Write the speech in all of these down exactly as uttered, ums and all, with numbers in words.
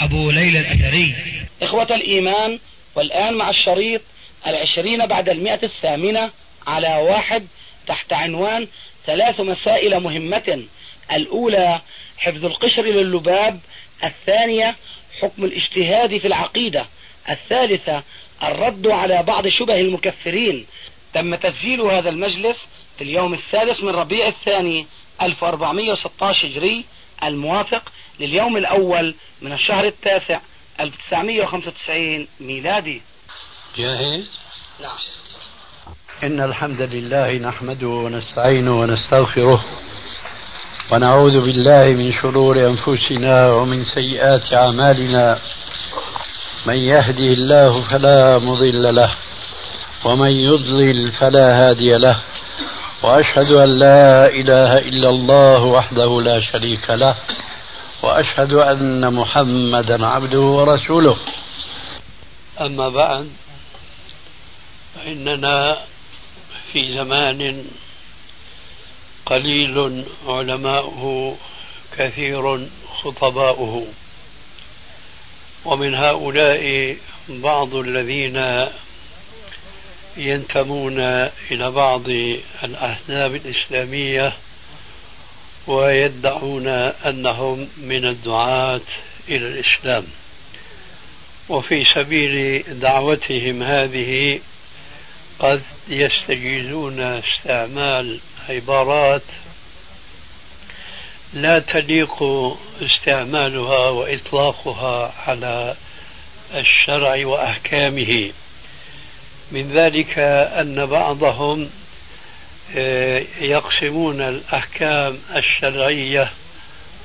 أبو ليلى الأثري. إخوة الإيمان، والآن مع الشريط العشرين بعد المئة الثامنة على واحد تحت عنوان ثلاث مسائل مهمة. الأولى حفظ القشر لللباب، الثانية حكم الاجتهاد في العقيدة، الثالثة الرد على بعض شبه المكفرين. تم تسجيل هذا المجلس في اليوم السادس من ربيع الثاني ألف وأربعمئة وستة عشر هجري، الموافق لليوم الأول من الشهر التاسع ألف وتسعمئة وخمسة وتسعين ميلادي. جاهز؟ نعم. إن الحمد لله نحمده ونستعينه ونستغفره، ونعوذ بالله من شرور أنفسنا ومن سيئات أعمالنا، من يهده الله فلا مضل له ومن يضلل فلا هادي له، وأشهد أن لا إله إلا الله وحده لا شريك له، وأشهد أن محمدا عبده ورسوله. أما بعد، فإننا في زمان قليل علماؤه كثير خطباؤه، ومن هؤلاء بعض الذين ينتمون إلى بعض الأحزاب الإسلامية ويدعون أنهم من الدعاة إلى الإسلام، وفي سبيل دعوتهم هذه قد يستجيزون استعمال عبارات لا تليق استعمالها وإطلاقها على الشرع وأحكامه. من ذلك أن بعضهم يقسمون الأحكام الشرعية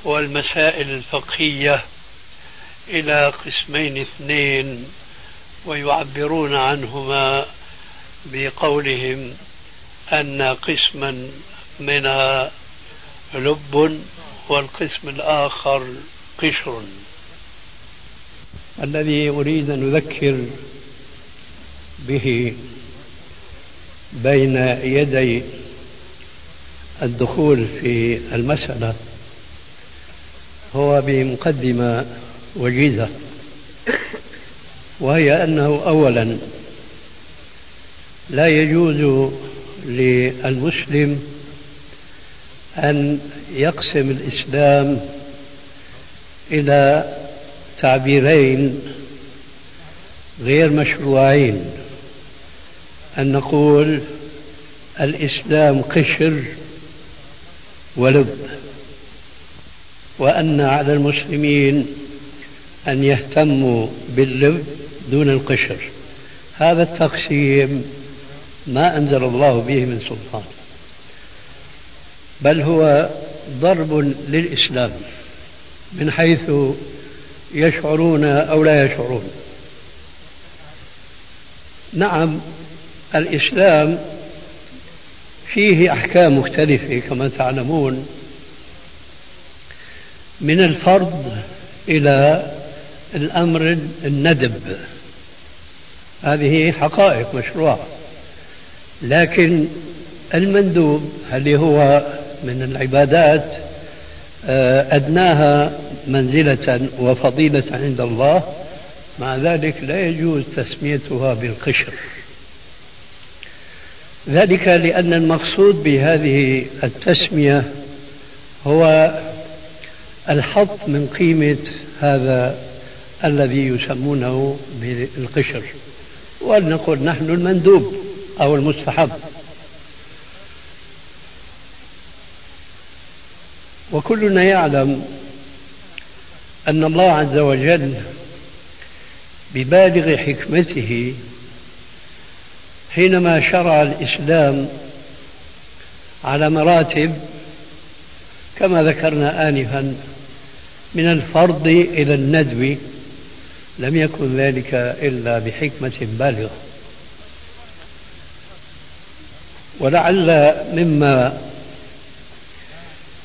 والمسائل الفقهية إلى قسمين اثنين، ويعبرون عنهما بقولهم أن قسما منها لب والقسم الآخر قشر. الذي أريد أن أذكر به بين يدي الدخول في المسألة هو بمقدمة وجيزة، وهي أنه أولا لا يجوز للمسلم أن يقسم الإسلام إلى تعبيرين غير مشروعين، أن نقول الإسلام قشر ولب، وأن على المسلمين أن يهتموا باللب دون القشر. هذا التقسيم ما أنزل الله به من سلطان، بل هو ضرب للإسلام من حيث يشعرون أو لا يشعرون. نعم، الإسلام فيه أحكام مختلفة كما تعلمون، من الفرض إلى الأمر الندب، هذه حقائق مشروعة. لكن المندوب هل هو من العبادات أدناها منزلة وفضيلة عند الله، مع ذلك لا يجوز تسميتها بالقشر، ذلك لأن المقصود بهذه التسمية هو الحط من قيمة هذا الذي يسمونه بالقشر، ولنقول نحن المندوب أو المستحب. وكلنا يعلم أن الله عز وجل ببالغ حكمته حينما شرع الإسلام على مراتب كما ذكرنا آنفا، من الفرض إلى الندب لم يكن ذلك إلا بحكمة بالغة. ولعل مما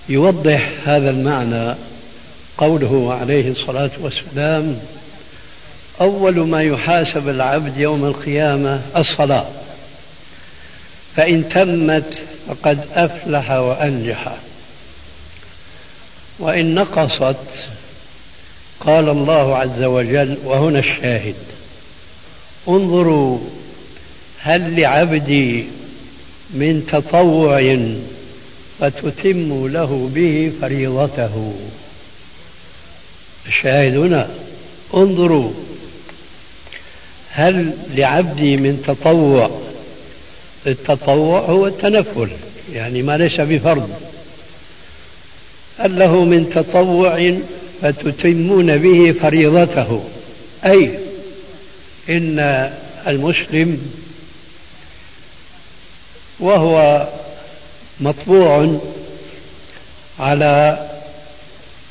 يوضح هذا المعنى قوله عليه الصلاة والسلام: أول ما يحاسب العبد يوم القيامة الصلاة، فإن تمت فقد أفلح وأنجح، وإن نقصت قال الله عز وجل، وهنا الشاهد: انظروا هل لعبدي من تطوع فتتم له به فريضته. الشاهد هنا: انظروا هل لعبدي من تطوع. التطوع هو التنفل، يعني ما ليس بفرض. هل له من تطوع فتتمون به فريضته، أي إن المسلم وهو مطبوع على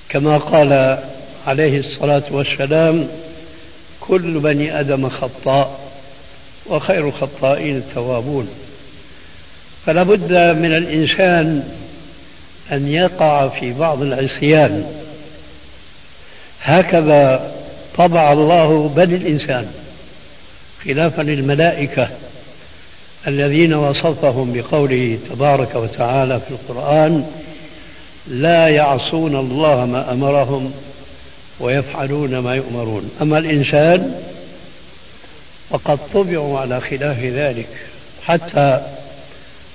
كما قال عليه الصلاة والسلام: كل بني آدم خطاء وخير الخطائين التوابون. فلا بد من الإنسان أن يقع في بعض العصيان، هكذا طبع الله بني الإنسان خلافا للملائكة الذين وصفهم بقوله تبارك وتعالى في القرآن: لا يعصون الله ما أمرهم ويفعلون ما يؤمرون. أما الإنسان فقد طبعوا على خلاف ذلك، حتى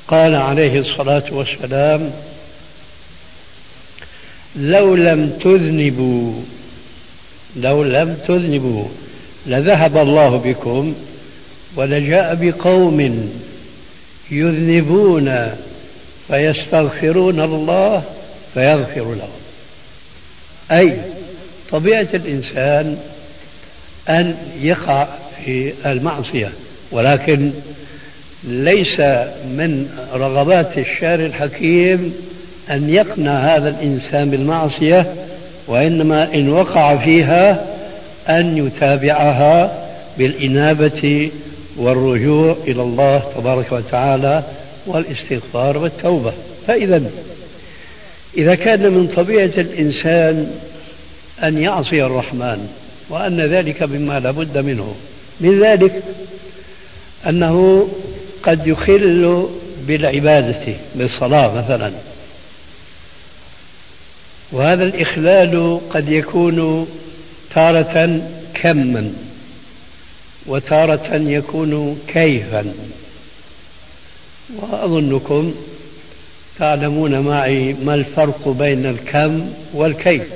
قال عليه الصلاة والسلام: لو لم تذنبوا لو لم تذنبوا لذهب الله بكم ولجاء بقوم يذنبون فيستغفرون الله فيغفر لهم. أي طبيعة الإنسان أن يقع في المعصية، ولكن ليس من رغبات الشارع الحكيم أن يقنع هذا الإنسان بالمعصية، وإنما إن وقع فيها أن يتابعها بالإنابة والرجوع إلى الله تبارك وتعالى والاستغفار والتوبة. فإذا إذا كان من طبيعة الإنسان أن يعصي الرحمن، وأن ذلك مما لا بد منه، من ذلك أنه قد يخل بالعبادة بالصلاة مثلا، وهذا الإخلال قد يكون تارة كما وتارة يكون كيفا. وأظنكم تعلمون معي ما الفرق بين الكم والكيف.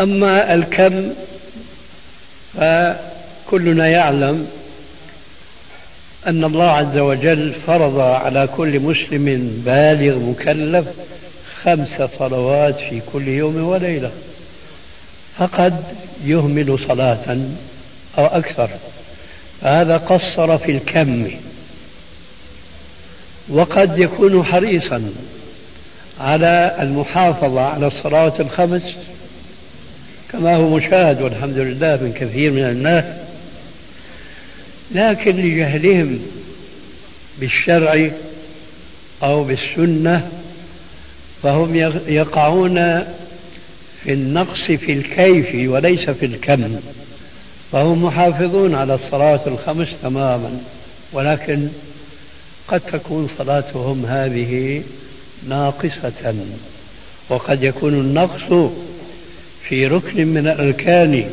أما الكم فكلنا يعلم أن الله عز وجل فرض على كل مسلم بالغ مكلف خمس صلوات في كل يوم وليلة، فقد يهمل صلاة أو أكثر، فهذا قصر في الكم. وقد يكون حريصا على المحافظة على الصلوات الخمس كما هو مشاهد والحمد لله من كثير من الناس، لكن لجهلهم بالشرع أو بالسنة فهم يقعون في النقص في الكيف وليس في الكم، فهم محافظون على الصلاة الخمس تماما، ولكن قد تكون صلاتهم هذه ناقصة. وقد يكون النقص في ركن من الأركان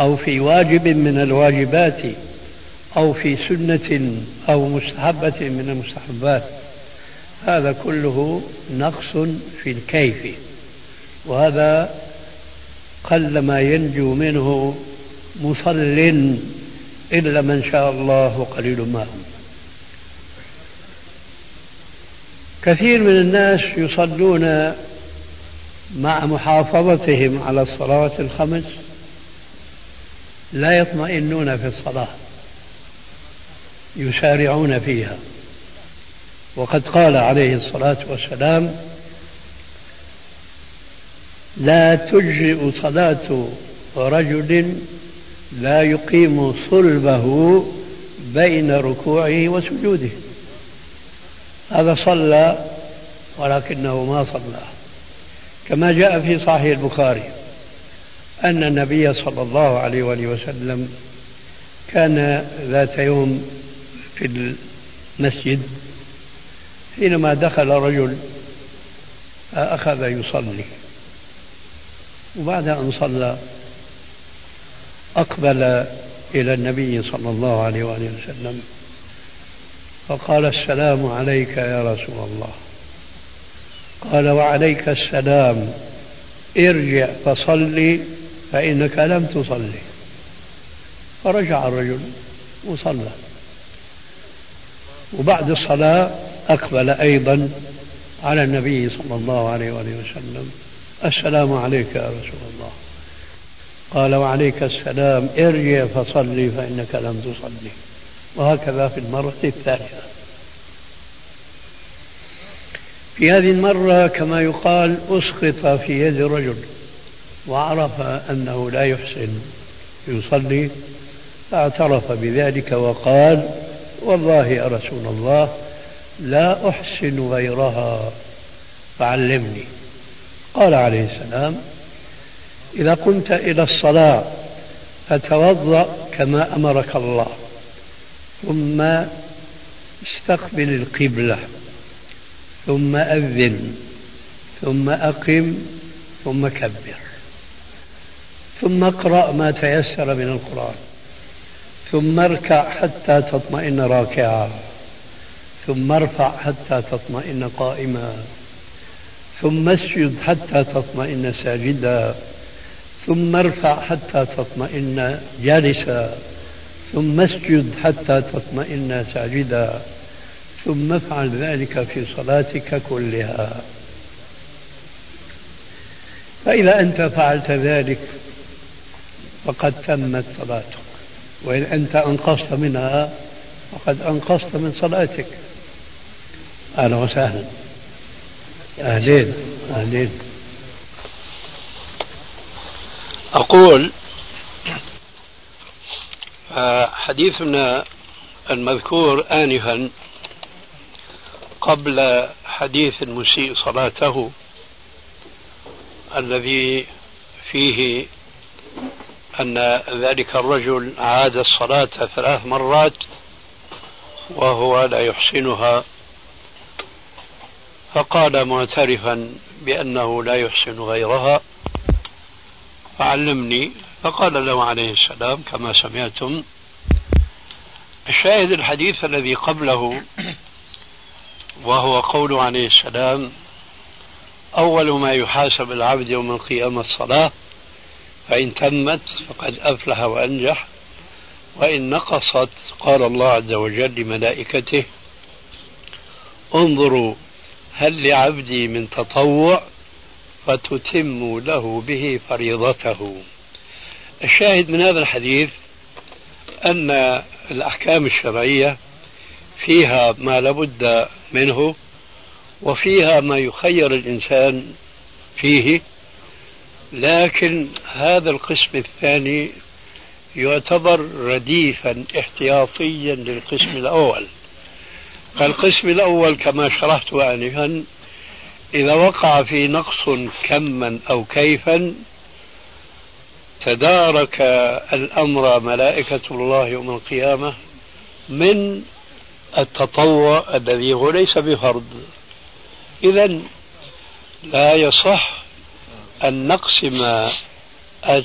أو في واجب من الواجبات أو في سنة أو مستحبة من المستحبات، هذا كله نقص في الكيف، وهذا قل ما ينجو منه مصل إلا من شاء الله قليل ما هم. كثير من الناس يصلون مع محافظتهم على الصلوات الخمس لا يطمئنون في الصلاة، يسارعون فيها. وقد قال عليه الصلاة والسلام: لا تجزئ صلاة ورجل لا يقيم صلبه بين ركوعه وسجوده، هذا صلى ولكنه ما صلى، كما جاء في صحيح البخاري أن النبي صلى الله عليه وآله وسلم كان ذات يوم في المسجد حينما دخل رجل أخذ يصلي، وبعد أن صلى أقبل إلى النبي صلى الله عليه وآله وسلم فقال: السلام عليك يا رسول الله. قال: وعليك السلام، ارجع فصلي فإنك لم تصلي. فرجع الرجل وصلى، وبعد الصلاة أقبل أيضا على النبي صلى الله عليه وآله وسلم: السلام عليك يا رسول الله. قال: وعليك السلام، ارجع فصلي فإنك لم تصلي. وهكذا في المرة الثالثة. في هذه المرة كما يقال أسقط في يد الرجل وعرف أنه لا يحسن يصلي، فاعترف بذلك وقال: والله يا رسول الله لا أحسن غيرها فعلمني. قال عليه السلام: إذا قمت إلى الصلاة فتوضأ كما أمرك الله، ثم استقبل القبلة، ثم أذن، ثم أقم، ثم كبر، ثم اقرأ ما تيسر من القرآن، ثم اركع حتى تطمئن راكعا، ثم ارفع حتى تطمئن قائما، ثم اسجد حتى تطمئن ساجدا، ثم ارفع حتى تطمئن جالسا، ثم اسجد حتى تطمئن ساجدا، ثم افعل ذلك في صلاتك كلها. فإذا أنت فعلت ذلك فقد تمت صلاتك، وإن أنت أنقصت منها فقد أنقصت من صلاتك. أهلا وسهلا. أهلين أهلين. أقول حديثنا المذكور آنفا قبل حديث المسيء صلاته الذي فيه أن ذلك الرجل عاد الصلاة ثلاث مرات وهو لا يحسنها، فقال معترفا بأنه لا يحسن غيرها: فعلمني. فقال له عليه السلام كما سمعتم. الشاهد الحديث الذي قبله وهو قول عليه السلام: أول ما يحاسب العبد يوم القيامة الصلاة، فإن تمت فقد أفلح وأنجح، وإن نقصت قال الله عز وجل لملائكته: انظروا هل لعبدي من تطوع فتتم له به فريضته. الشاهد من هذا الحديث أن الأحكام الشرعية فيها ما لابد منه، وفيها ما يخير الإنسان فيه، لكن هذا القسم الثاني يعتبر رديفا احتياطيا للقسم الأول. فالقسم الأول كما شرحت آنفا إذا وقع في نقص كما أو كيفا تدارك الأمر ملائكة الله يوم القيامة من التطوع الذي هو ليس بفرض. إذن لا يصح أن نقسم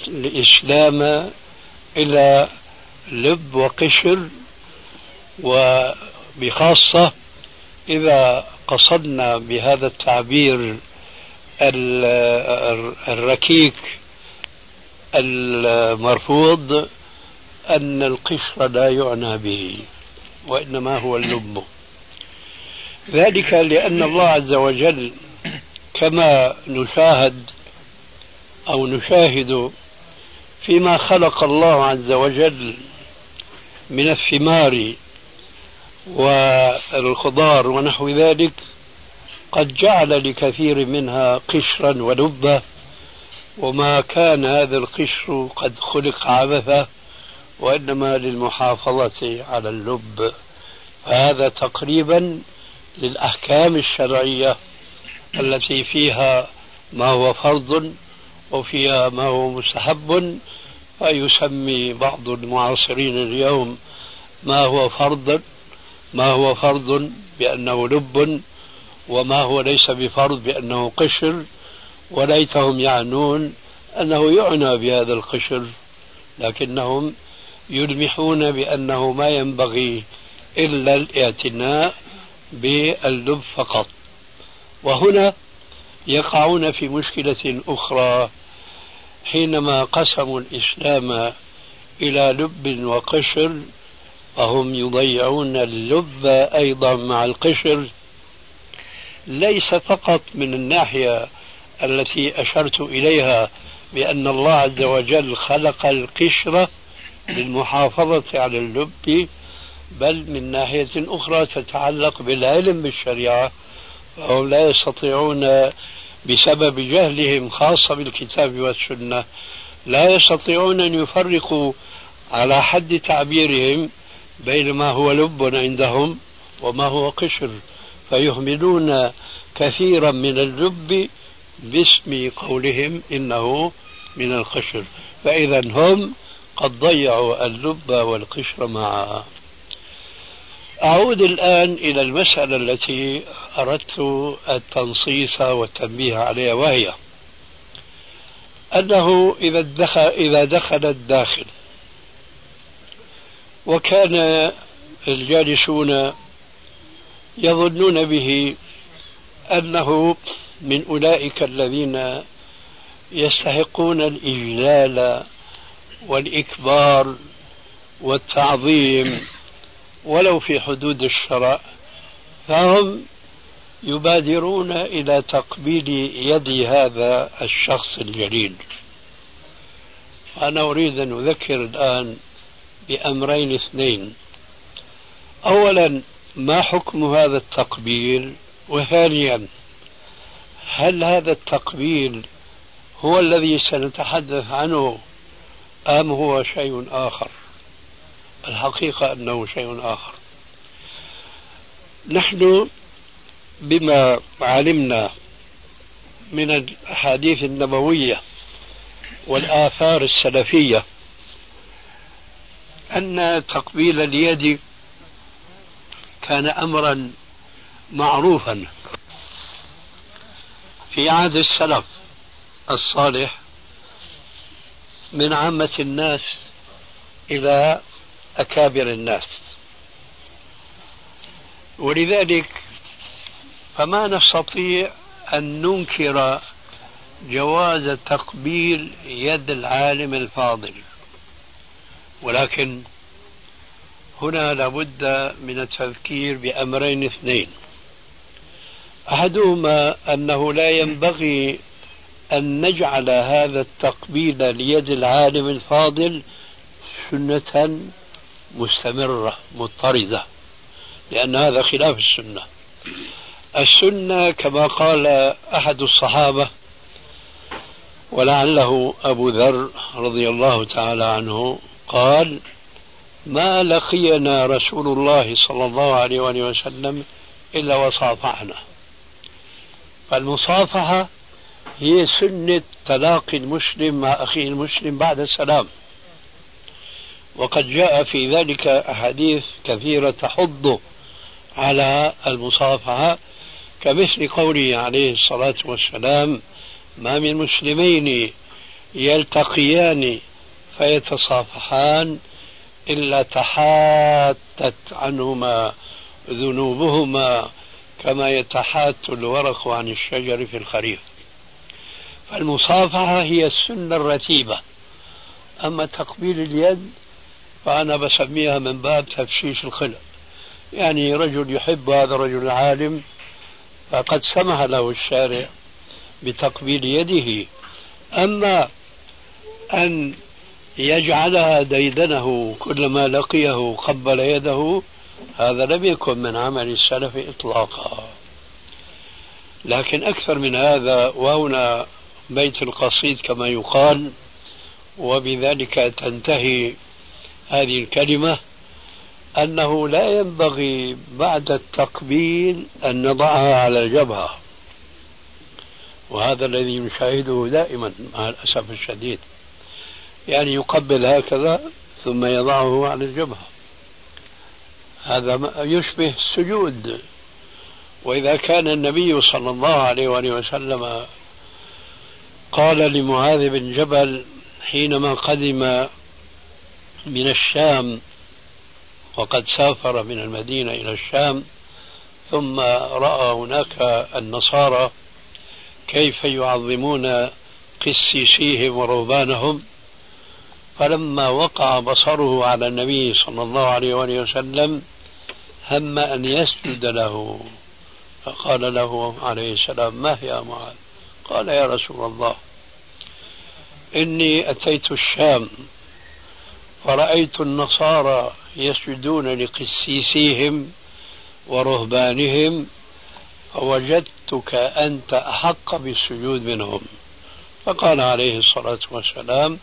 الإسلام إلى لب وقشر، وبخاصة إذا قصدنا بهذا التعبير الركيك المرفوض أن القشر لا يعنى به وإنما هو اللب. ذلك لأن الله عز وجل كما نشاهد أو نشاهد فيما خلق الله عز وجل من الثمار والخضار ونحو ذلك قد جعل لكثير منها قشرا ولبا، وما كان هذا القشر قد خلق عبثا وإنما للمحافظة على اللب. هذا تقريبا للأحكام الشرعية التي فيها ما هو فرض وفيها ما هو مستحب، فيسمي بعض المعاصرين اليوم ما هو فرض ما هو فرض بأنه لب، وما هو ليس بفرض بأنه قشر، وليتهم يعنون أنه يعنى بهذا القشر، لكنهم يلمحون بأنه ما ينبغي إلا الاعتناء باللب فقط. وهنا يقعون في مشكلة أخرى حينما قسموا الإسلام إلى لب وقشر، فهم يضيعون اللب أيضا مع القشر، ليس فقط من الناحية التي أشرت إليها بأن الله عز وجل خلق القشرة للمحافظة على اللب، بل من ناحية أخرى تتعلق بالعلم بالشريعة، فهم لا يستطيعون بسبب جهلهم خاصة بالكتاب والسنة لا يستطيعون أن يفرقوا على حد تعبيرهم بين ما هو لب عندهم وما هو قشر، فيهملون كثيرا من اللب باسم قولهم إنه من القشر، فإذا هم قد ضيعوا اللب والقشر معا. أعود الآن إلى المسألة التي أردت التنصيص والتنبيه عليها، وهي أنه إذا دخل, إذا دخل الداخل وكان الجالسون يظنون به أنه من أولئك الذين يستحقون الإجلال والإكبار والتعظيم ولو في حدود الشرع، فهم يبادرون إلى تقبيل يد هذا الشخص الجليل. أنا أريد أن أذكر الآن بأمرين اثنين: أولا ما حكم هذا التقبيل، وثانيا هل هذا التقبيل هو الذي سنتحدث عنه أم هو شيء آخر؟ الحقيقة أنه شيء آخر. نحن بما علمنا من الأحاديث النبوية والآثار السلفية أن تقبيل اليد كان أمرا معروفا في عهد السلف الصالح من عامة الناس إلى أكابر الناس، ولذلك فما نستطيع أن ننكر جواز تقبيل يد العالم الفاضل، ولكن هنا لابد من التذكير بأمرين اثنين: أحدهما أنه لا ينبغي أن نجعل هذا التقبيل ليد العالم الفاضل سنة مستمرة مضطردة، لأن هذا خلاف السنة. السنة كما قال أحد الصحابة ولعله أبو ذر رضي الله تعالى عنه قال: ما لقينا رسول الله صلى الله عليه وسلم إلا وصافحنا. فالمصافحة هي سنة تلاقي المسلم مع أخيه المسلم بعد السلام، وقد جاء في ذلك أحاديث كثيرة تحض على المصافحة، كمثل قوله عليه الصلاة والسلام: ما من مسلمين يلتقيان فيتصافحان إلا تحاتت عنهما ذنوبهما كما يتحات الورق عن الشجر في الخريف. فالمصافحة هي السنة الرتيبة، أما تقبيل اليد فأنا بسميها من باب تفشيش الخلق، يعني رجل يحب هذا الرجل العالم فقد سمح له الشارع بتقبيل يده، أما أن يجعلها ديدنه كلما لقيه قبل يده هذا لم يكن من عمل السلف إطلاقا. لكن أكثر من هذا، وهنا بيت القصيد كما يقال، وبذلك تنتهي هذه الكلمة، أنه لا ينبغي بعد التقبيل أن نضعها على الجبهة، وهذا الذي نشاهده دائما مع الأسف الشديد، يعني يقبل هكذا ثم يضعه على الجبهة، هذا يشبه السجود. وإذا كان النبي صلى الله عليه وسلم قال لمعاذ بن جبل حينما قدم من الشام وقد سافر من المدينة إلى الشام، ثم رأى هناك النصارى كيف يعظمون قسيسيهم ورهبانهم، فلما وقع بصره على النبي صلى الله عليه وسلم هم أن يسجد له، فقال له عليه السلام: ما هي يا معاذ؟ قال: يا رسول الله، إني أتيت الشام فرأيت النصارى يسجدون لقسيسيهم ورهبانهم، فوجدتك أنت أحق بالسجود منهم. فقال عليه الصلاة والسلام: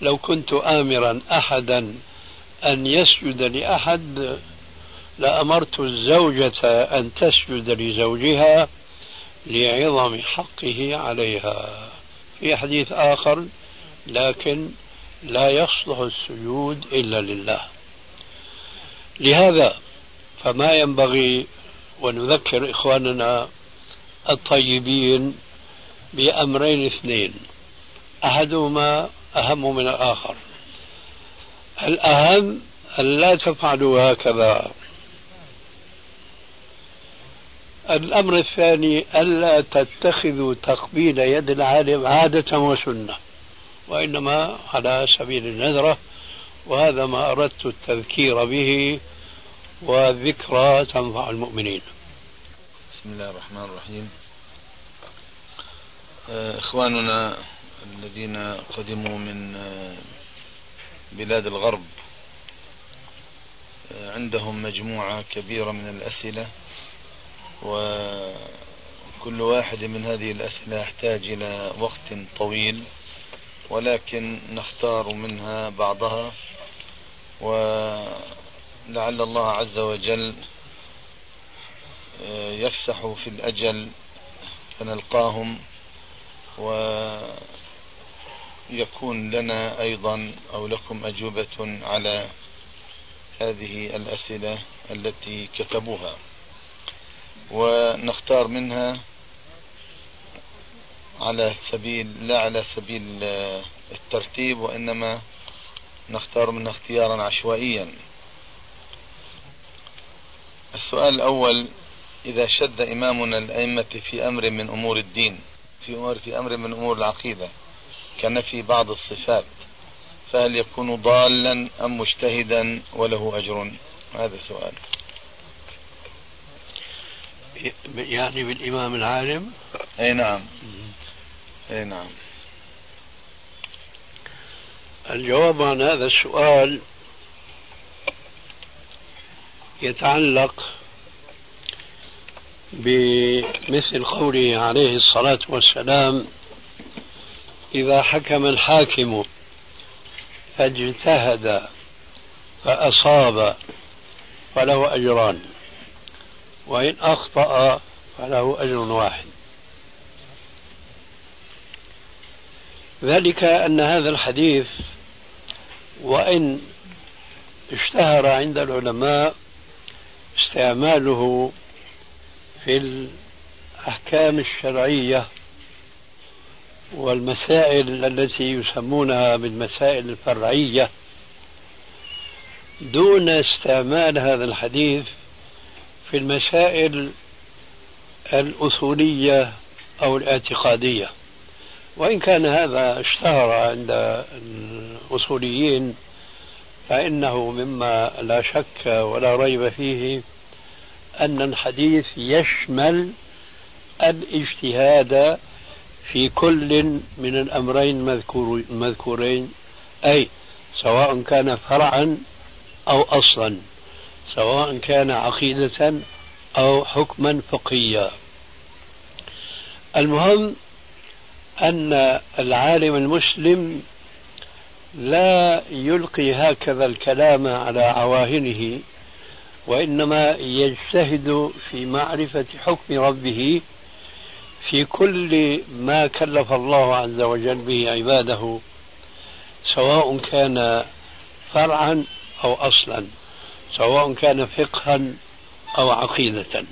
لو كنت آمرا أحدا أن يسجد لأحد لأمرت الزوجة أن تسجد لزوجها لعظم حقه عليها. في حديث آخر: لكن لا يصلح السجود إلا لله. لهذا فما ينبغي، ونذكر إخواننا الطيبين بأمرين اثنين، أحدهما أهم من الآخر. الأهم ألا تفعلوا هكذا. الأمر الثاني ألا تتخذوا تقبيل يد العالم عادة وسنة، وإنما على سبيل النذرة، وهذا ما أردت التذكير به، وذكرى تنفع المؤمنين. بسم الله الرحمن الرحيم. إخواننا الذين قدموا من بلاد الغرب عندهم مجموعة كبيرة من الأسئلة، وكل واحد من هذه الأسئلة يحتاج إلى وقت طويل، ولكن نختار منها بعضها، ولعل الله عز وجل يفسح في الأجل فنلقاهم، ويكون لنا أيضا أو لكم أجوبة على هذه الأسئلة التي كتبوها، ونختار منها على سبيل لا على سبيل الترتيب، وإنما نختار منها اختيارا عشوائيا. السؤال الأول: إذا شد إمامنا الأئمة في أمر من أمور الدين، في أمر في أمر من أمور العقيدة كنفي بعض الصفات، فهل يكون ضالا أم مجتهدا وله أجر؟ هذا سؤال. يعني بالإمام العالم؟ أي نعم. أي نعم. الجواب عن هذا السؤال يتعلق بمثل قوله عليه الصلاة والسلام: إذا حكم الحاكم فاجتهد فأصاب فله أجران، وإن أخطأ فله أجر واحد. ذلك أن هذا الحديث وإن اشتهر عند العلماء استعماله في الأحكام الشرعية والمسائل التي يسمونها بالمسائل الفرعية، دون استعمال هذا الحديث في المسائل الأصولية أو الاعتقادية، وإن كان هذا اشتهر عند الأصوليين، فإنه مما لا شك ولا ريب فيه أن الحديث يشمل الاجتهاد في كل من الأمرين المذكورين، أي سواء كان فرعا أو أصلا، سواء كان عقيدة أو حكما فقهيا. المهم أن العالم المسلم لا يلقي هكذا الكلام على عواهنه، وإنما يجتهد في معرفة حكم ربه في كل ما كلف الله عز وجل به عباده، سواء كان فرعا أو أصلا، سواء كان فقها أو عقيدة.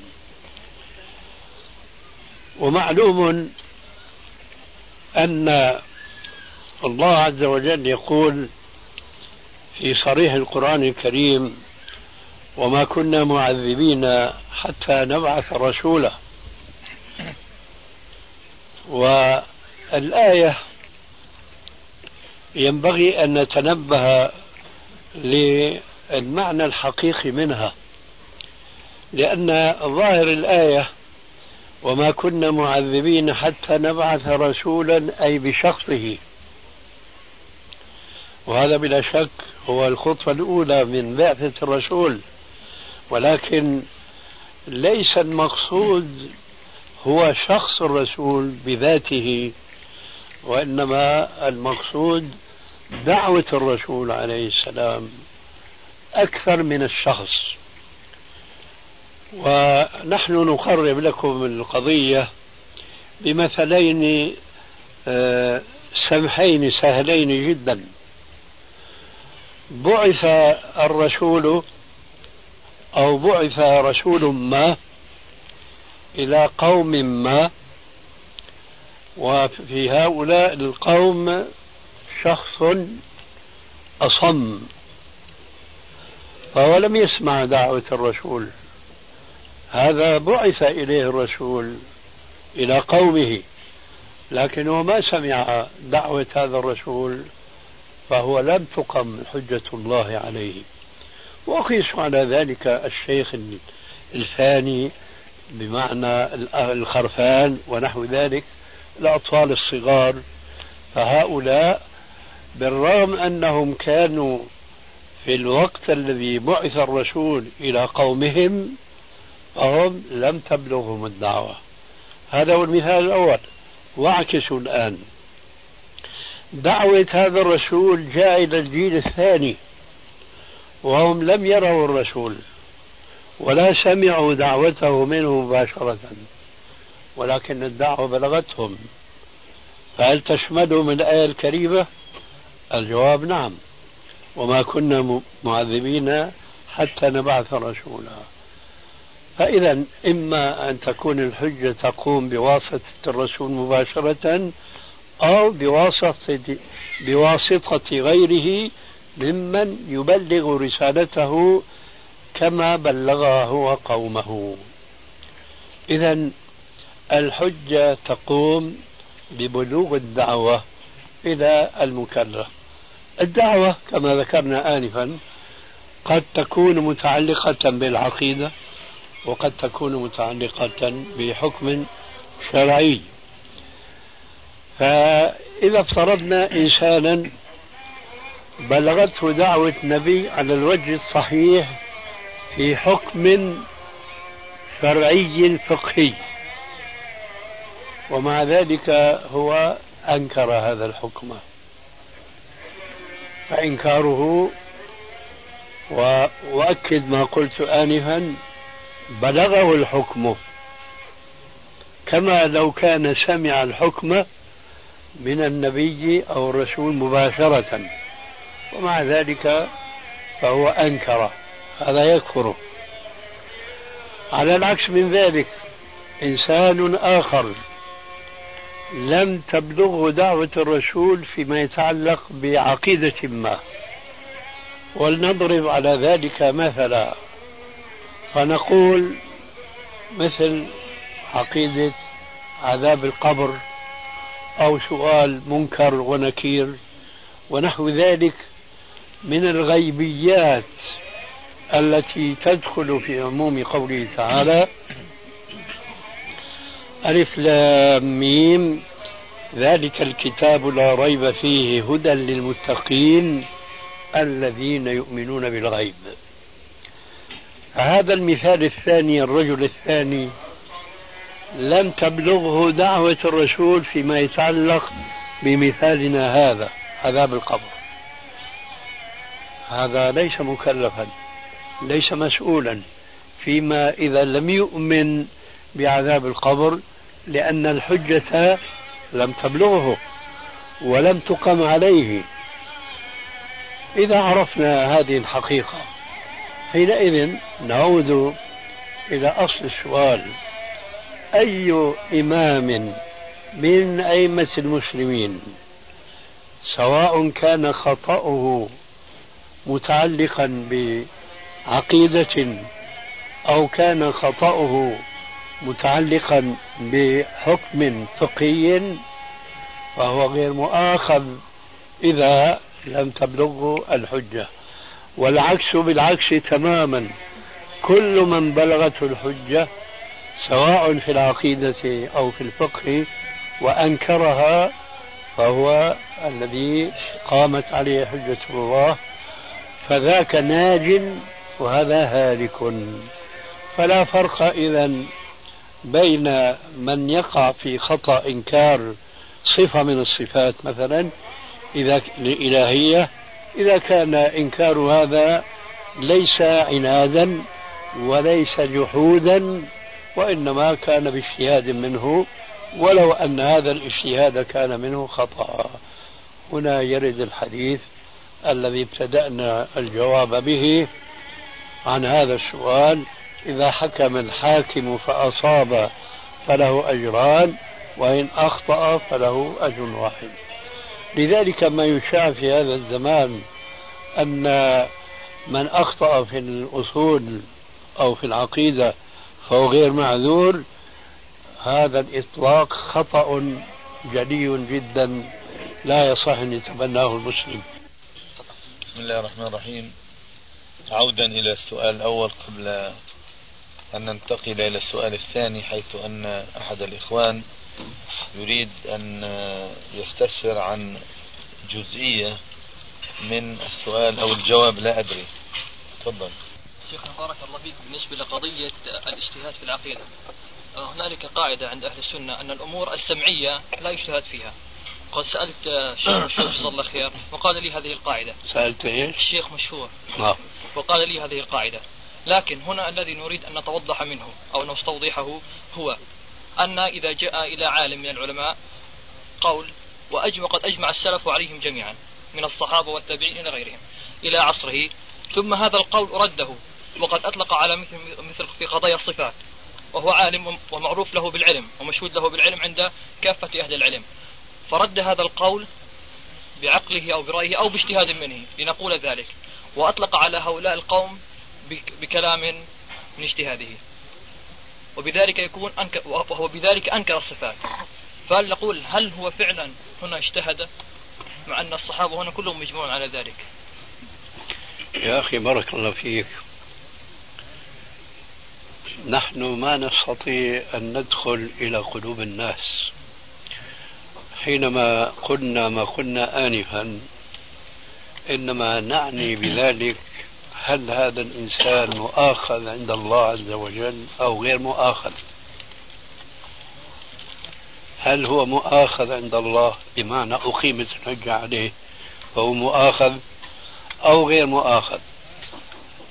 ومعلوم أن الله عز وجل يقول في صريح القرآن الكريم: وما كنا معذبين حتى نبعث رسولا. والآية ينبغي أن نتنبه للمعنى الحقيقي منها، لأن ظاهر الآية وما كنا معذبين حتى نبعث رسولا أي بشخصه، وهذا بلا شك هو الخطوة الأولى من بعثة الرسول، ولكن ليس المقصود هو شخص الرسول بذاته، وإنما المقصود دعوة الرسول عليه السلام أكثر من الشخص. ونحن نقرب لكم القضية بمثلين سمحين سهلين جدا. بعث الرسول أو بعث رسول ما إلى قوم ما، وفي هؤلاء القوم شخص أصم، فهو لم يسمع دعوة الرسول. هذا بعث إليه الرسول إلى قومه، لكنه ما سمع دعوة هذا الرسول، فهو لم تقم حجة الله عليه. وأقيس على ذلك الشيخ الثاني بمعنى الخرفان ونحو ذلك، الأطفال الصغار، فهؤلاء بالرغم أنهم كانوا في الوقت الذي بعث الرسول إلى قومهم فهم لم تبلغهم الدعوة. هذا هو المثال الأول. واعكسوا الآن، دعوة هذا الرسول جاء إلى الجيل الثاني وهم لم يروا الرسول ولا سمعوا دعوته منه مباشرة، ولكن الدعوة بلغتهم، فهل تشملهم الآية الكريمة؟ الجواب نعم. وما كنا معذبين حتى نبعث رسولا. فإذا إما أن تكون الحجة تقوم بواسطة الرسول مباشرة أو بواسطة, بواسطة غيره ممن يبلغ رسالته كما بلغها هو قومه. إذن الحجة تقوم ببلوغ الدعوة إلى المكلف. الدعوة كما ذكرنا آنفا قد تكون متعلقة بالعقيدة، وقد تكون متعلقة بحكم شرعي. فإذا افترضنا إنسانا بلغته دعوة نبي على الوجه الصحيح في حكم شرعي فقهي، ومع ذلك هو أنكر هذا الحكم، فإنكاره، وأؤكد ما قلت آنفا، بلغه الحكم كما لو كان سمع الحكم من النبي أو الرسول مباشرة، ومع ذلك فهو أنكر، هذا يكفر. على العكس من ذلك إنسان آخر لم تبلغه دعوة الرسول فيما يتعلق بعقيدة ما، ولنضرب على ذلك مثلا، فنقول مثل عقيدة عذاب القبر أو سؤال منكر ونكير ونحو ذلك من الغيبيات التي تدخل في عموم قوله تعالى: ألف لام ميم ذلك الكتاب لا ريب فيه هدى للمتقين الذين يؤمنون بالغيب. هذا المثال الثاني، الرجل الثاني لم تبلغه دعوة الرسول فيما يتعلق بمثالنا هذا عذاب القبر. هذا ليس مكلفا، ليس مسؤولا فيما إذا لم يؤمن بعذاب القبر، لأن الحجة لم تبلغه ولم تقم عليه. إذا عرفنا هذه الحقيقة حينئذ نعود إلى أصل السؤال: أي إمام من أئمة المسلمين سواء كان خطأه متعلقا بعقيدة أو كان خطأه متعلقا بحكم فقهي فهو غير مؤاخذ إذا لم تبلغه الحجة، والعكس بالعكس تماما، كل من بلغته الحجة سواء في العقيدة أو في الفقه وأنكرها فهو الذي قامت عليه حجة الله، فذاك ناج وهذا هالك. فلا فرق إذن بين من يقع في خطأ إنكار صفة من الصفات مثلا إذا الإلهية، إذا كان إنكار هذا ليس عنادا وليس جحودا وإنما كان باجتهاد منه، ولو أن هذا الاجتهاد كان منه خطأ. هنا يرد الحديث الذي ابتدأنا الجواب به عن هذا السؤال: إذا حكم الحاكم فأصاب فله أجران وإن أخطأ فله أجر واحد. لذلك ما يشاع في هذا الزمان أن من أخطأ في الأصول أو في العقيدة فهو غير معذور، هذا الإطلاق خطأ جلي جدا لا يصح أن يتبناه المسلم. بسم الله الرحمن الرحيم. عودا إلى السؤال الأول قبل أن ننتقل إلى السؤال الثاني، حيث أن أحد الإخوان يريد أن يستفسر عن جزئية من السؤال أو الجواب، لا أدري. تفضل. شيخنا بارك الله فيك، بالنسبة لقضية الاجتهاد في العقيدة، هنالك قاعدة عند أهل السنة أن الأمور السمعية لا يجتهد فيها. قد سألت الشيخ مشهور جزاه الله خير وقال لي هذه القاعدة. سألت إيش؟ الشيخ مشهور آه. وقال لي هذه القاعدة، لكن هنا الذي نريد أن نتوضح منه أو نستوضحه هو أن إذا جاء إلى عالم من العلماء قول وأجمع قد أجمع السلف عليهم جميعا من الصحابة والتابعين إلى غيرهم إلى عصره، ثم هذا القول رده وقد أطلق على مثل, مثل في قضايا الصفات، وهو عالم ومعروف له بالعلم ومشهود له بالعلم عند كافة أهل العلم، فرد هذا القول بعقله أو برأيه أو باجتهاد منه لنقول ذلك، وأطلق على هؤلاء القوم بكلام من اجتهاده، وبذلك يكون أنكر، وهو بذلك أنكر الصفات. فلنقول هل هو فعلا هنا اجتهد مع أن الصحابة هنا كلهم مجمعون على ذلك؟ يا أخي بارك الله فيك، نحن ما نستطيع أن ندخل إلى قلوب الناس. حينما قلنا ما قلنا آنفا إنما نعني بذلك هل هذا الإنسان مؤاخذ عند الله عز وجل أو غير مؤاخذ، هل هو مؤاخذ عند الله بمعنى أقيمت الحجة عليه فهو مؤاخذ أو غير مؤاخذ.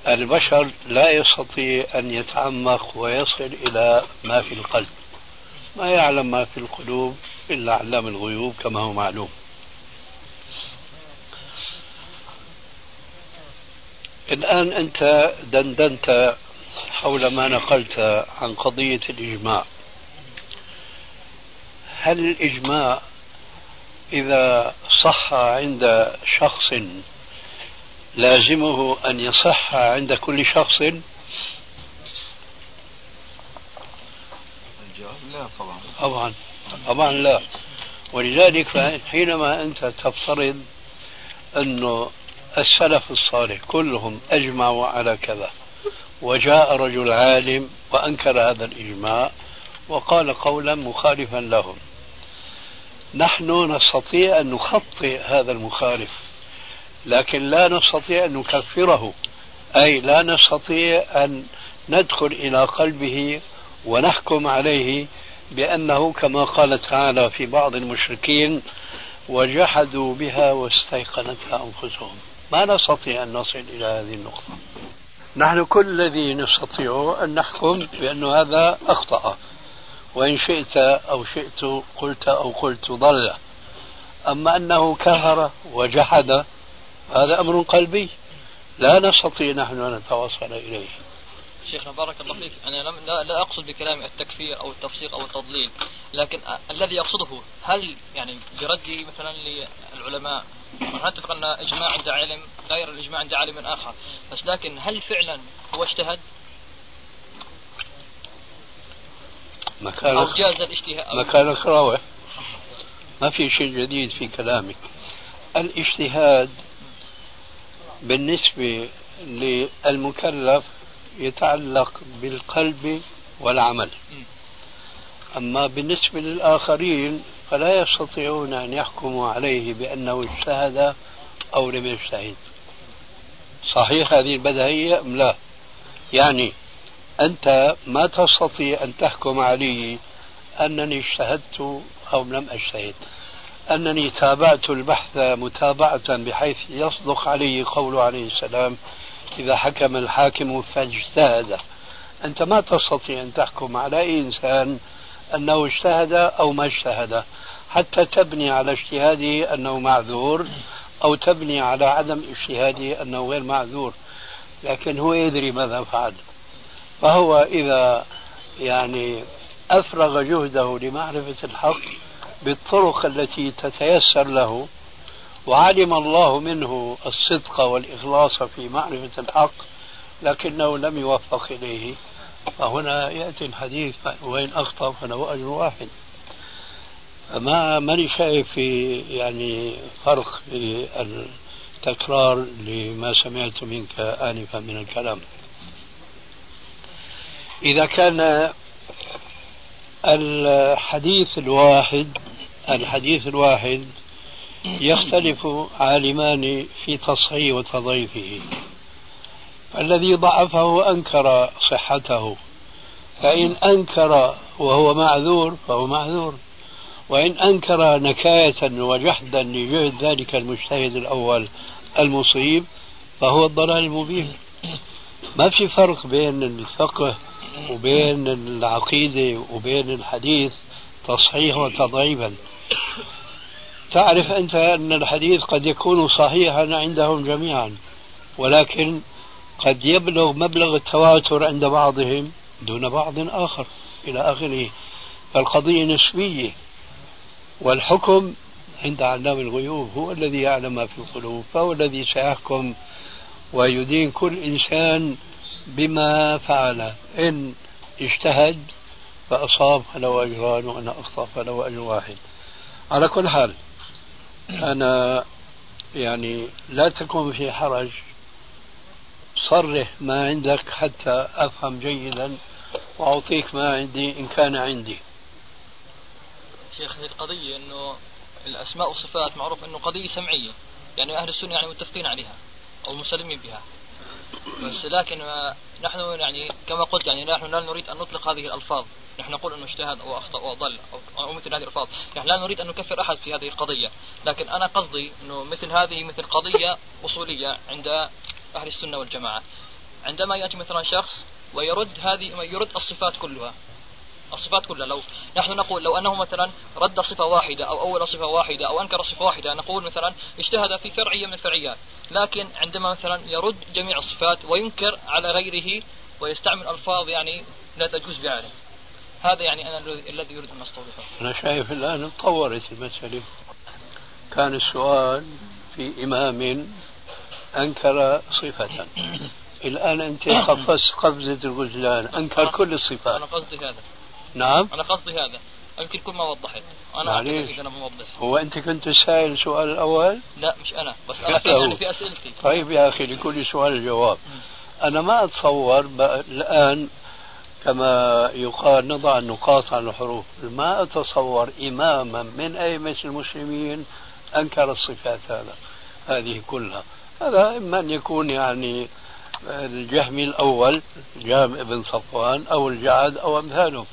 البشر لا يستطيع أن يتعمق ويصل إلى ما في القلب، ما يعلم ما في القلوب إلا علام الغيوب كما هو معلوم. الآن أنت دندنت حول ما نقلت عن قضية الإجماع، هل الإجماع إذا صح عند شخص لازمه أن يصح عند كل شخص؟ لا طبعا. طبعا طبعا لا. ولذلك حينما أنت تفترض أنه السلف الصالح كلهم أجمعوا على كذا وجاء رجل عالم وأنكر هذا الإجماع وقال قولا مخالفا لهم، نحن نستطيع أن نخطئ هذا المخالف لكن لا نستطيع أن نكفره، أي لا نستطيع أن ندخل إلى قلبه ونحكم عليه بأنه كما قال تعالى في بعض المشركين وجحدوا بها واستيقنتها أنفسهم. ما نستطيع أن نصل إلى هذه النقطة. نحن كل الذي نستطيعه أن نحكم بأن هذا أخطأ، وإن شئت أو شئت قلت أو قلت ضل. أما أنه كفر وجحد هذا أمر قلبي لا نستطيع نحن أن نتواصل إليه. شيخنا بارك الله فيك، أنا لا, لا أقصد بكلامي التكفير أو التفسيق أو التضليل، لكن الذي أقصده هل يعني برده مثلا للعلماء، نتفق أن إجماع عند علم غير الإجماع عند علم آخر، بس لكن هل فعلا هو اجتهد أو جاز الاجتهاد؟ مكانك روح، ما في شيء جديد في كلامك. الاجتهاد بالنسبة للمكلف يتعلق بالقلب والعمل، أما بالنسبة للآخرين فلا يستطيعون أن يحكموا عليه بأنه اجتهد أو لم يجتهد. صحيح هذه البدهية أم لا؟ يعني أنت ما تستطيع أن تحكم علي أنني اجتهدت أو لم أجتهد، أنني تابعت البحث متابعة بحيث يصدق علي قوله عليه السلام إذا حكم الحاكم فاجتهد. أنت ما تستطيع أن تحكم على أي إنسان أنه اجتهد أو ما اجتهد، حتى تبني على اجتهاده أنه معذور أو تبني على عدم اجتهاده أنه غير معذور، لكن هو يدري ماذا فعل. فهو إذا يعني أفرغ جهده لمعرفة الحق بالطرق التي تتيسر له، وعلم الله منه الصدق والإخلاص في معرفة الحق لكنه لم يوفق إليه، فهنا يأتي الحديث وإن أخطأ فله أجر واحد. ما ماني شايف في يعني فرق في التكرار لما سمعت منك آنفا من الكلام. إذا كان الحديث الواحد الحديث الواحد يختلف عالمان في تصحيح وتضعيفه، الذي ضعفه أنكر صحته، فإن أنكر وهو معذور فهو معذور، وإن أنكر نكاية وجحدا لجهد ذلك المجتهد الأول المصيب فهو الضلال المبين. ما في فرق بين الفقه وبين العقيدة وبين الحديث تصحيح وتضعيفا. تعرف أنت أن الحديث قد يكون صحيحا عندهم جميعا، ولكن قد يبلغ مبلغ التواتر عند بعضهم دون بعض آخر إلى آخره، فالقضية نسبية. والحكم عند علام الغيوب، هو الذي يعلم ما في القلوب، فهو الذي سيحكم ويدين كل إنسان بما فعل. إن اجتهد فأصاب فله أجران وإن أخطأ فله أجر واحد. على كل حال أنا يعني لا تكون في حرج، صرح ما عندك حتى أفهم جيدا وأعطيك ما عندي إن كان عندي. شيخ القضية أنه الأسماء والصفات معروف أنه قضية سمعية، يعني أهل السنة يعني متفقين عليها أو مسلمين بها، بس لكن نحن يعني كما قلت يعني نحن لا نريد أن نطلق هذه الألفاظ، نحن نقول أنه اجتهد أو أخطأ أو ضل أو مثل هذه الألفاظ، نحن لا نريد أن نكفر أحد في هذه القضية. لكن أنا قصدي أنه مثل هذه مثل قضية أصولية عند أهل السنة والجماعة، عندما يأتي مثلا شخص ويرد هذه يرد الصفات كلها الصفات كلها لو نحن نقول لو أنه مثلا رد صفة واحدة أو أول صفة واحدة أو أنكر صفة واحدة، نقول مثلا اجتهد في فرعية من الفرعيات. لكن عندما مثلا يرد جميع الصفات وينكر على غيره ويستعمل ألفاظ يعني لا تجوز بعلم، هذا يعني أنا الذي يريد أن أستوضحه. أنا شايف الآن تطورت المسألة. كان السؤال في إمام أنكر صفة، الآن أنت قفزت قفزة الغزلان، أنكر كل الصفات. أنا قصدي هذا. نعم أنا قصدي هذا، يمكن كل ما وضحت أنا أعتقد أنا موضح. هو أنت كنت سائل السؤال الأول؟ لا مش أنا، بس أنا في, أنا في أسئلتي. طيب يا أخي لكل سؤال جواب. أنا ما أتصور الآن كما يقال نضع النقاط على الحروف، ما أتصور إماما من أئمة المسلمين أنكر الصفات هذا هذه كلها. هذا إما أن يكون يعني الجهم الأول جهم بن صفوان أو الجعد أو أمثالهم،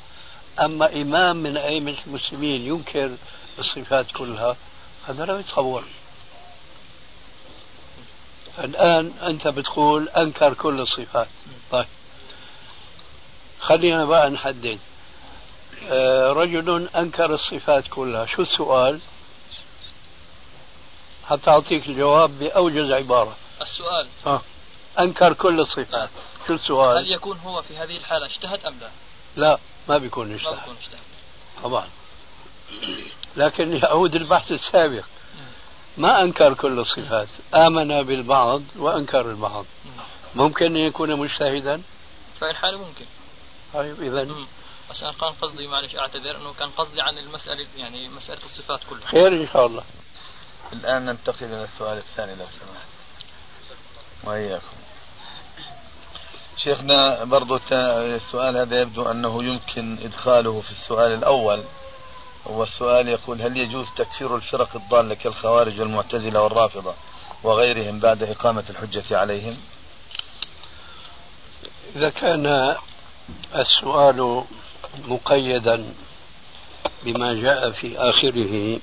أما إمام من أئمة المسلمين ينكر الصفات كلها هذا لا يتصور. الآن أنت بتقول أنكر كل الصفات، طيب خلينا بقى نحدد. رجل أنكر الصفات كلها، شو السؤال؟ حتى أعطيك الجواب بأوجز عبارة. السؤال آه. أنكر كل الصفات، شو السؤال؟ هل يكون هو في هذه الحالة اجتهد أم لا؟ لا، ما بيكون اجتهد طبعا، لكن يعود البحث السابق. ما أنكر كل الصفات، آمن بالبعض وأنكر البعض. ممكن أن يكون مجتهدا في الحالة؟ ممكن. طيب إذا عشان كان قصدي، معلش أعتذر، أنه كان قصدي عن المسألة، يعني مسألة الصفات كلها. خير إن شاء الله. الآن ننتقل إلى السؤال الثاني لو سمحت، وإياكم شيخنا. برضو السؤال هذا يبدو أنه يمكن إدخاله في السؤال الأول. والسؤال يقول: هل يجوز تكفير الفرق الضالة كالخوارج والمعتزلة والرافضة وغيرهم بعد إقامة الحجة عليهم؟ إذا كان السؤال مقيدا بما جاء في آخره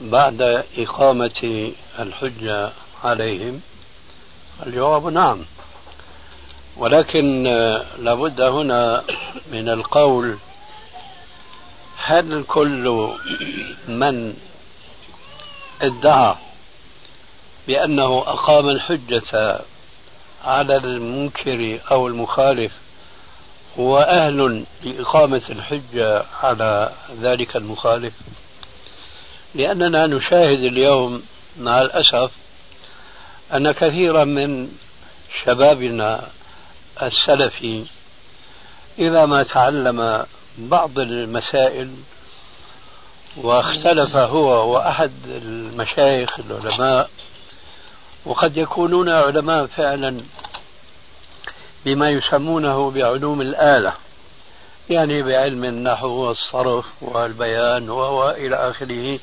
بعد إقامة الحجة عليهم، الجواب نعم، ولكن لابد هنا من القول: هل كل من ادعى بأنه أقام الحجة على المنكر أو المخالف هو أهل لإقامة الحجة على ذلك المخالف؟ لأننا نشاهد اليوم مع الأسف أن كثيرا من شبابنا السلفي إذا ما تعلم بعض المسائل واختلف هو وأحد المشايخ العلماء، وقد يكونون علماء فعلا بما يسمونه بعلوم الآلة، يعني بعلم النحو والصرف والبيان وإلى آخره،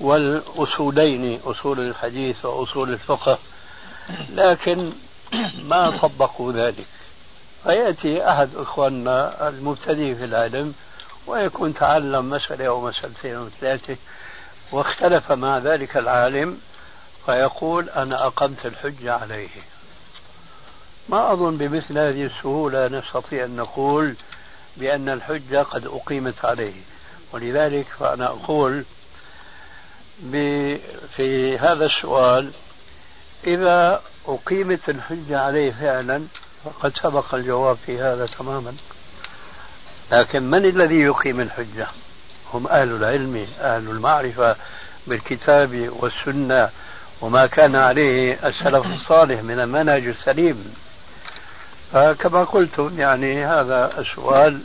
والأصولين، أصول الحديث وأصول الفقه، لكن ما طبقوا ذلك. فيأتي أحد إخواننا المبتدئ في العلم ويكون تعلم مسألة أو مسألتين أو ثلاثة واختلف مع ذلك العالم، فيقول: أنا أقمت الحجة عليه. ما أظن بمثل هذه السهولة نستطيع أن نقول بأن الحجة قد أقيمت عليه. ولذلك فأنا أقول في هذا السؤال: إذا أقيمت الحجة عليه فعلا فقد سبق الجواب في هذا تماما. لكن من الذي يقيم الحجة؟ هم أهل العلم، أهل المعرفة بالكتاب والسنة وما كان عليه السلف الصالح من المنهج السليم. فكما قلتم يعني هذا السؤال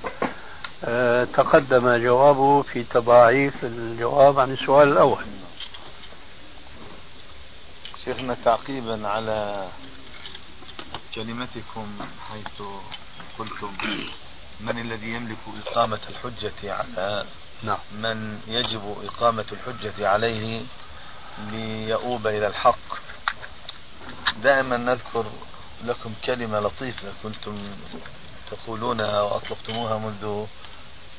تقدم جوابه في تضاعيف الجواب عن السؤال الأول. شيخنا، تعقيبا على كلمتكم حيث قلتم: من الذي يملك إقامة الحجة على من يجب إقامة الحجة عليه ليؤوب إلى الحق؟ دائما نذكر لكم كلمة لطيفة كنتم تقولونها وأطلقتموها منذ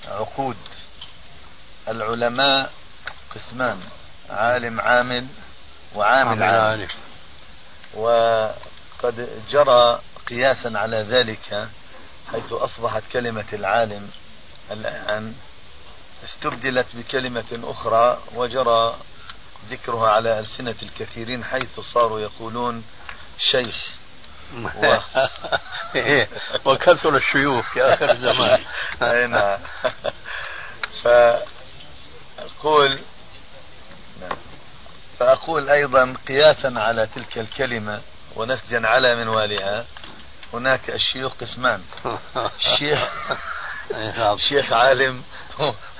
عقود: العلماء قسمان، عالم عامل وعامل عامل. وقد جرى قياسا على ذلك حيث أصبحت كلمة العالم الآن استبدلت بكلمة أخرى وجرى ذكرها على ألسنة الكثيرين، حيث صاروا يقولون شيخ و... وكثر الشيوخ في آخر الزمان. نعم. فأقول فأقول أيضا قياسا على تلك الكلمة ونسجا على منوالها: هناك الشيوخ قسمان، الشيخ الشيخ عالم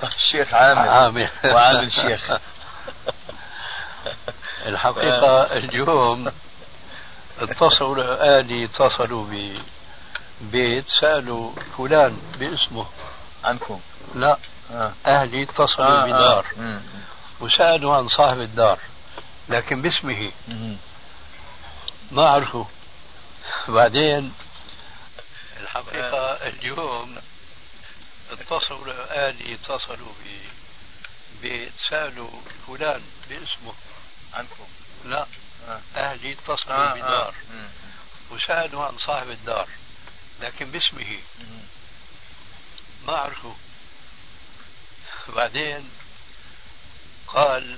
والشيخ عامل وعامل شيخ. الحقيقة اليوم اتصلوا آلي اتصلوا ببيت سألوا فلان باسمه عنكم؟ لا آه. أهلي اتصلوا آه بدار آه. وسألوا عن صاحب الدار لكن باسمه مم. ما عرفوا. بعدين الحقيقة اليوم اتصلوا اهلي اتصلوا بي بيتسالوا فلان باسمه عنكم؟ لا آه. اهلي اتصلوا آه. بدار آه. وسالوا عن صاحب الدار لكن باسمه ما عرفوا. بعدين قال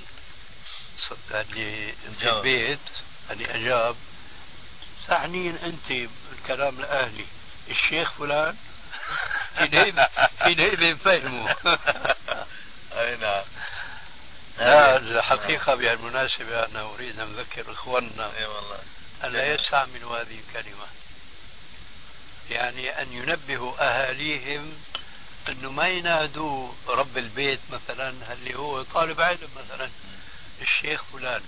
اللي البيت اللي اجاب تعنين انت الكلام الاهلي الشيخ فلان حينئذ فهموا. اي نعم. الحقيقه بالمناسبه انا اريد ان اذكر اخواننا اي والله ان لا يستعملوا هذه الكلمه، يعني ان ينبهوا اهاليهم انه ما ينادوا رب البيت مثلا اللي هو طالب علم مثلا الشيخ فلان،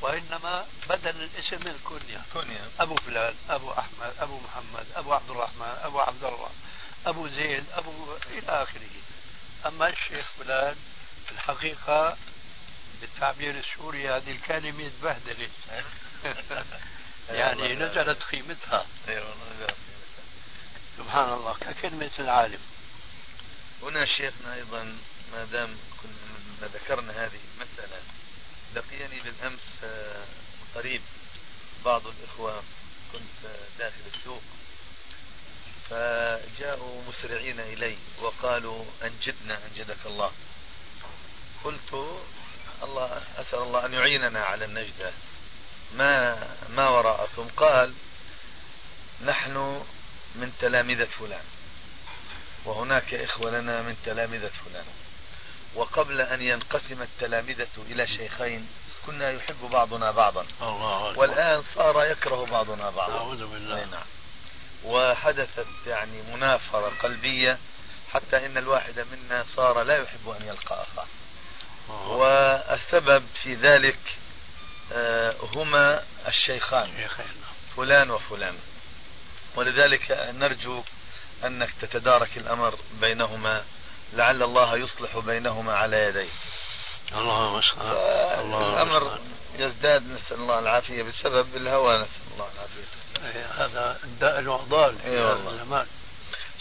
وانما بدل الاسم الكنيه كنيه ابو فلان ابو احمد ابو محمد ابو عبد الرحمن ابو عبد الله ابو زيد ابو الى اخره. اما الشيخ فلان في الحقيقه بالتعبير السوري هذه الكلمه اتبهدلت يعني نزلت قيمتها سبحان الله ككلمه العالم. هنا شيخنا ايضا ما دام كنا ذكرنا هذه المساله، لقيني بالامس قريب بعض الاخوه كنت داخل السوق فجاءوا مسرعين الي وقالوا انجدنا انجدك الله. قلت الله اسال الله ان يعيننا على النجده، ما ما وراءكم؟ قال نحن من تلامذه فلان وهناك إخوة لنا من تلامذة فلان، وقبل أن ينقسم التلامذة إلى شيخين كنا يحب بعضنا بعضا الله والآن صار يكره بعضنا بعضا أعوذ بالله. نعم. وحدثت يعني منافرة قلبية حتى إن الواحد منا صار لا يحب أن يلقى أخاه، والسبب في ذلك هما الشيخان فلان وفلان، ولذلك نرجو أنك تتدارك الأمر بينهما لعل الله يصلح بينهما على يديه. اللهم اشهد. الأمر يزداد نسأل الله العافية بسبب الهوى، نسأل الله العافية. هذا الداء العضال في هذا الزمان.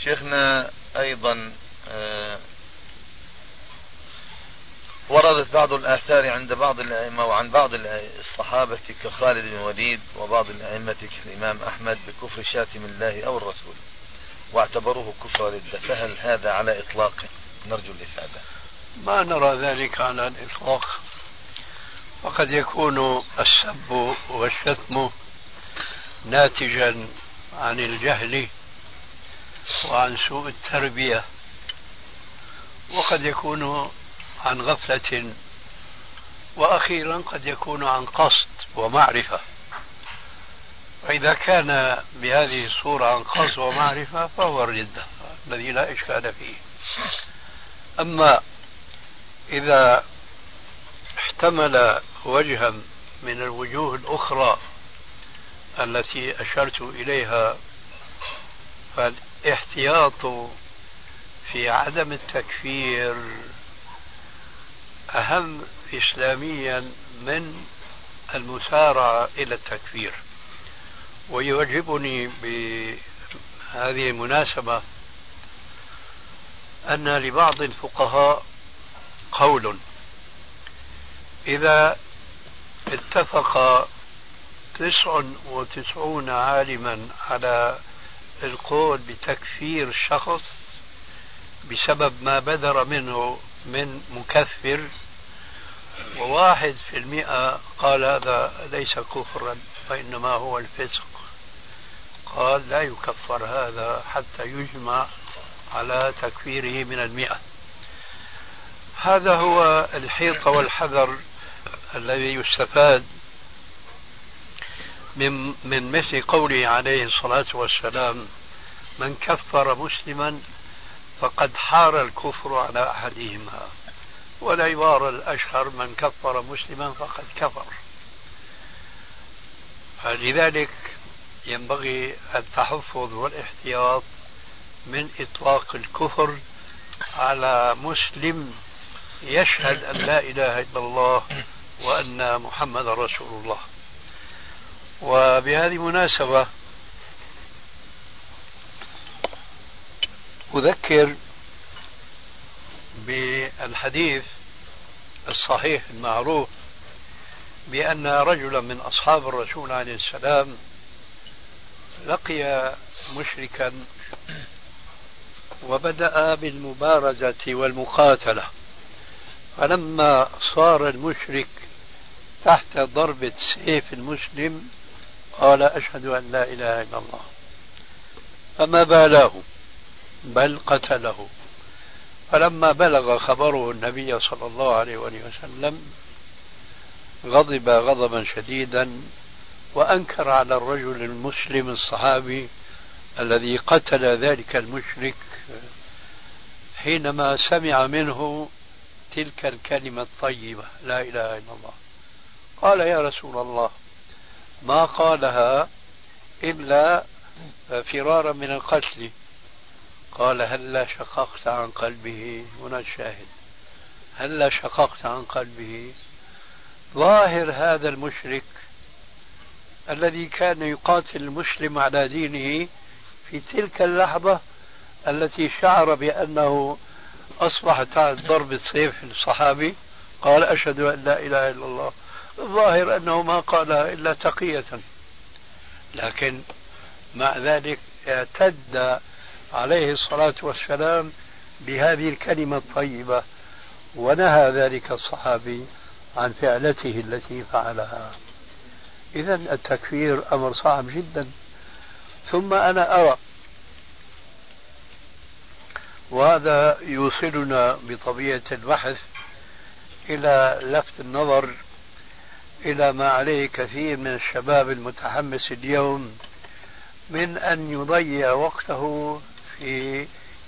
شيخنا أيضا وردت بعض الآثار عند بعض الأئمة وعن بعض الصحابة كخالد بن وليد وبعض الأئمة كالإمام أحمد بكفر شاتم الله أو الرسول واعتبروه كفر ردة، فهل هذا على إطلاقه؟ نرجو الإفادة. ما نرى ذلك على الإطلاق، وقد يكون السب والشتم ناتجا عن الجهل وعن سوء التربية، وقد يكون عن غفلة، وأخيرا قد يكون عن قصد ومعرفة. فإذا كان بهذه الصورة عن قصد ومعرفة فهو الردة الذي لا إشكال فيه. أما إذا احتمل وجها من الوجوه الأخرى التي أشرت إليها فالاحتياط في عدم التكفير أهم إسلاميا من المسارعة إلى التكفير. ويعجبني بهذه المناسبة أن لبعض الفقهاء قول إذا اتفق تسع وتسعون عالما على القول بتكفير الشخص بسبب ما بدر منه من مكفر وواحد في المئة قال هذا ليس كفرا وإنما هو الفسق، قال لا يكفر هذا حتى يجمع على تكفيره من المئة. هذا هو الحيط والحذر الذي يستفاد من, من مثل قوله عليه الصلاة والسلام من كفر مسلما فقد حار الكفر على أحدهما، والعبارة الأشهر من كفر مسلما فقد كفر. فلذلك ينبغي التحفظ والاحتياط من إطلاق الكفر على مسلم يشهد أن لا إله إلا الله وأن محمد رسول الله. وبهذه المناسبة أذكر بالحديث الصحيح المعروف بأن رجلا من أصحاب الرسول عليه السلام لقي مشركا وبدأ بالمبارزة والمقاتلة، فلما صار المشرك تحت ضربة سيف المسلم قال أشهد أن لا إله إلا الله، فما بالاه بل قتله. فلما بلغ خبره النبي صلى الله عليه وسلم غضب غضبا شديدا وأنكر على الرجل المسلم الصحابي الذي قتل ذلك المشرك حينما سمع منه تلك الكلمة الطيبة لا إله إلا الله. قال يا رسول الله، ما قالها إلا فرارا من القتل. قال هلا شققت عن قلبه، هنا الشاهد، هلا شققت عن قلبه. ظاهر هذا المشرك الذي كان يقاتل المسلم على دينه في تلك اللحظة التي شعر بأنه أصبح تحت ضربة سيف الصحابي قال أشهد أن لا إله إلا الله، الظاهر أنه ما قالها إلا تقية، لكن مع ذلك اعتد عليه الصلاة والسلام بهذه الكلمة الطيبة ونهى ذلك الصحابي عن فعلته التي فعلها. إذا التكفير أمر صعب جدا. ثم أنا أرى، وهذا يوصلنا بطبيعة البحث إلى لفت النظر إلى ما عليه كثير من الشباب المتحمس اليوم من أن يضيع وقته في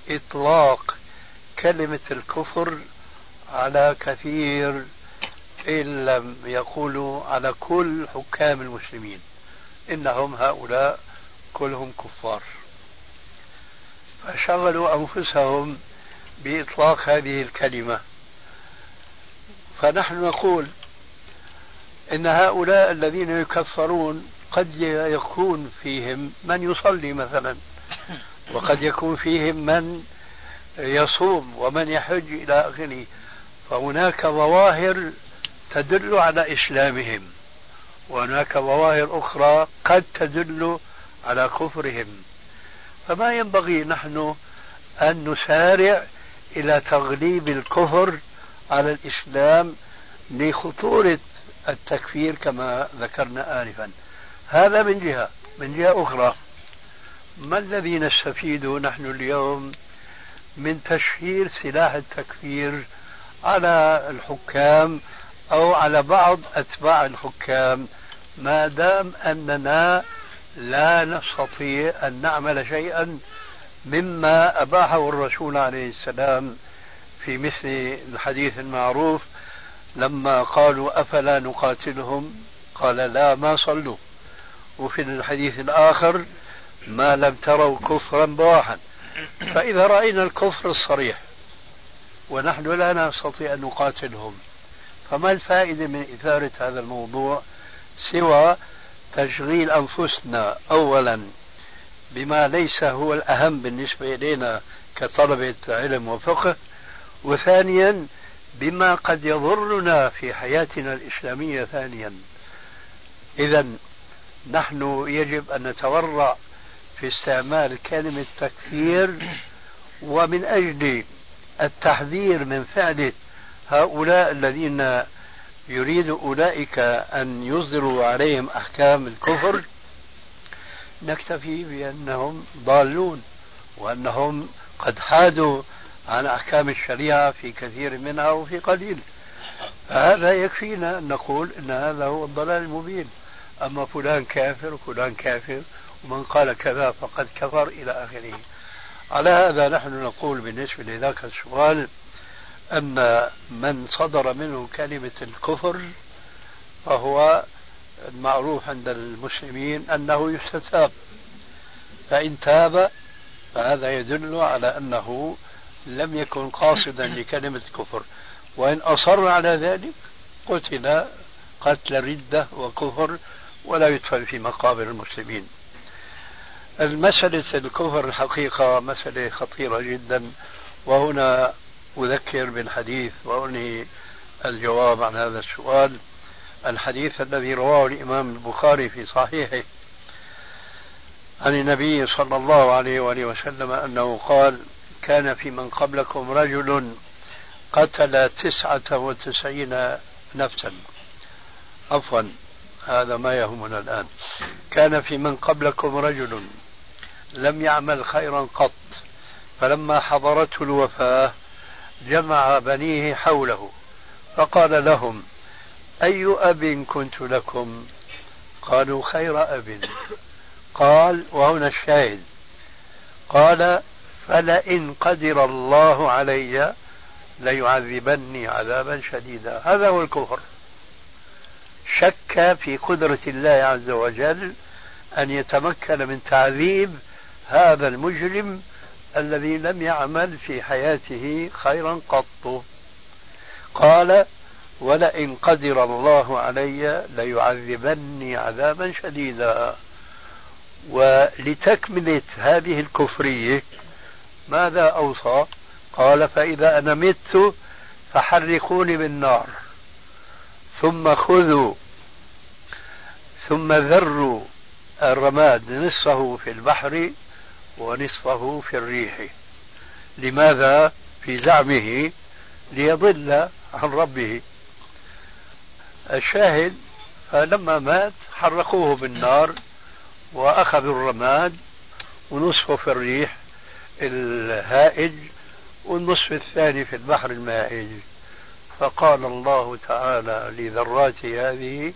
إطلاق كلمة الكفر على كثير، إن لم يقولوا على كل حكام المسلمين، إنهم هؤلاء كلهم كفار، فشغلوا أنفسهم بإطلاق هذه الكلمة. فنحن نقول إن هؤلاء الذين يكفرون قد يكون فيهم من يصلي مثلا، وقد يكون فيهم من يصوم ومن يحج إلى آخره، فهناك ظواهر تدل على إسلامهم وهناك ظواهر أخرى قد تدل على كفرهم. فما ينبغي نحن أن نسارع إلى تغليب الكفر على الإسلام لخطورة التكفير كما ذكرنا آنفا. هذا من جهة. من جهة أخرى، ما الذي نستفيده نحن اليوم من تشهير سلاح التكفير على الحكام أو على بعض أتباع الحكام ما دام أننا لا نستطيع أن نعمل شيئا مما أباحه الرسول عليه السلام في مثل الحديث المعروف لما قالوا أفلا نقاتلهم قال لا ما صلوا، وفي الحديث الآخر ما لم تروا كفرا بواحا. فإذا رأينا الكفر الصريح ونحن لا نستطيع أن نقاتلهم فما الفائدة من إثارة هذا الموضوع سوى تشغيل أنفسنا أولا بما ليس هو الأهم بالنسبة إلينا كطلبة علم وفقه، وثانيا بما قد يضرنا في حياتنا الإسلامية ثانيا. إذا نحن يجب أن نتورع في استعمال كلمة تكفير ومن أجل التحذير من فعل هؤلاء الذين يريد أولئك أن يصدروا عليهم أحكام الكفر. نكتفي بأنهم ضالون وأنهم قد حادوا عن أحكام الشريعة في كثير منها وفي قليل، فهذا يكفينا أن نقول أن هذا هو الضلال المبين، أما فلان كافر وفلان كافر ومن قال كذا فقد كفر إلى آخره. على هذا نحن نقول بالنسبة لذاك السؤال أن من صدر منه كلمة الكفر فهو المعروف عند المسلمين أنه يستتاب، فإن تاب فهذا يدل على أنه لم يكن قاصدا لكلمة الكفر، وإن أصر على ذلك قتل قتل ردة وكفر ولا يدفن في مقابر المسلمين. المسألة الكفر الحقيقة مسألة خطيرة جدا، وهنا أذكر بالحديث وأنهي الجواب عن هذا السؤال. الحديث الذي رواه الإمام البخاري في صحيحه عن النبي صلى الله عليه وآله وسلم أنه قال: كان في من قبلكم رجل قتل تسعة وتسعين نفسا. عفوا هذا ما يهمنا الآن. كان في من قبلكم رجل لم يعمل خيرا قط، فلما حضرته الوفاة جمع بنيه حوله فقال لهم: أي أب كنت لكم؟ قالوا: خير أب. قال: وهنا الشاهد، قال: فلئن قدر الله علي ليعذبني عذابا شديدا. هذا هو الكفر، شك في قدرة الله عز وجل أن يتمكن من تعذيب هذا المجرم الذي لم يعمل في حياته خيرا قط. قال: ولئن قدر الله علي ليعذبني عذابا شديدا. ولتكملة هذه الكفرية ماذا أوصى؟ قال: فإذا أنا مت فحرقوني بالنار، ثم خذوا ثم ذروا الرماد نصفه في البحر ونصفه في الريح. لماذا؟ في زعمه ليضل عن ربه. الشاهد، فلما مات حرقوه بالنار وأخذوا الرماد ونصفه في الريح الهائج والنصف الثاني في البحر المائج. فقال الله تعالى لذراتي هذه: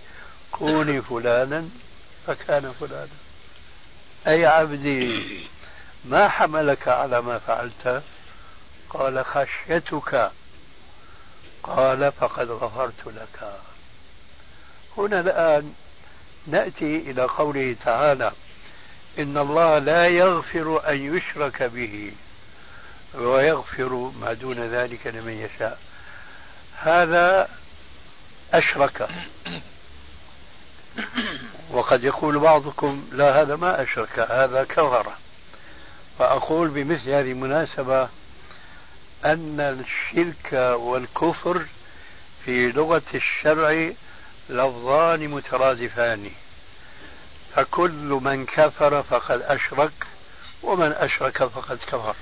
كوني فلانا فكان فلانا. أي عبدي ما حملك على ما فعلت؟ قال: خشيتك. قال: فقد غفرت لك. هنا الآن نأتي إلى قوله تعالى: إن الله لا يغفر أن يشرك به ويغفر ما دون ذلك لمن يشاء. هذا أشرك، وقد يقول بعضكم: لا هذا ما أشرك هذا كفر. فأقول بمثل هذه المناسبة أن الشرك والكفر في لغة الشرع لفظان مترادفان، فكل من كفر فقد أشرك، ومن أشرك فقد كفر.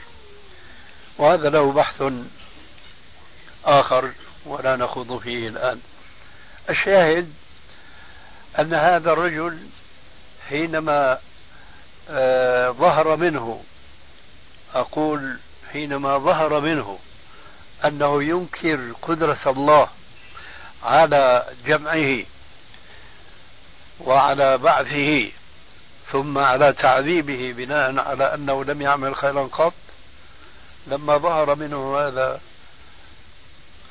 وهذا له بحث آخر ولا نخوض فيه الآن. الشاهد أن هذا الرجل حينما آه ظهر منه أقول حينما ظهر منه أنه ينكر قدرة الله على جمعه وعلى بعثه ثم على تعذيبه بناء على أنه لم يعمل خيرا قط، لما ظهر منه هذا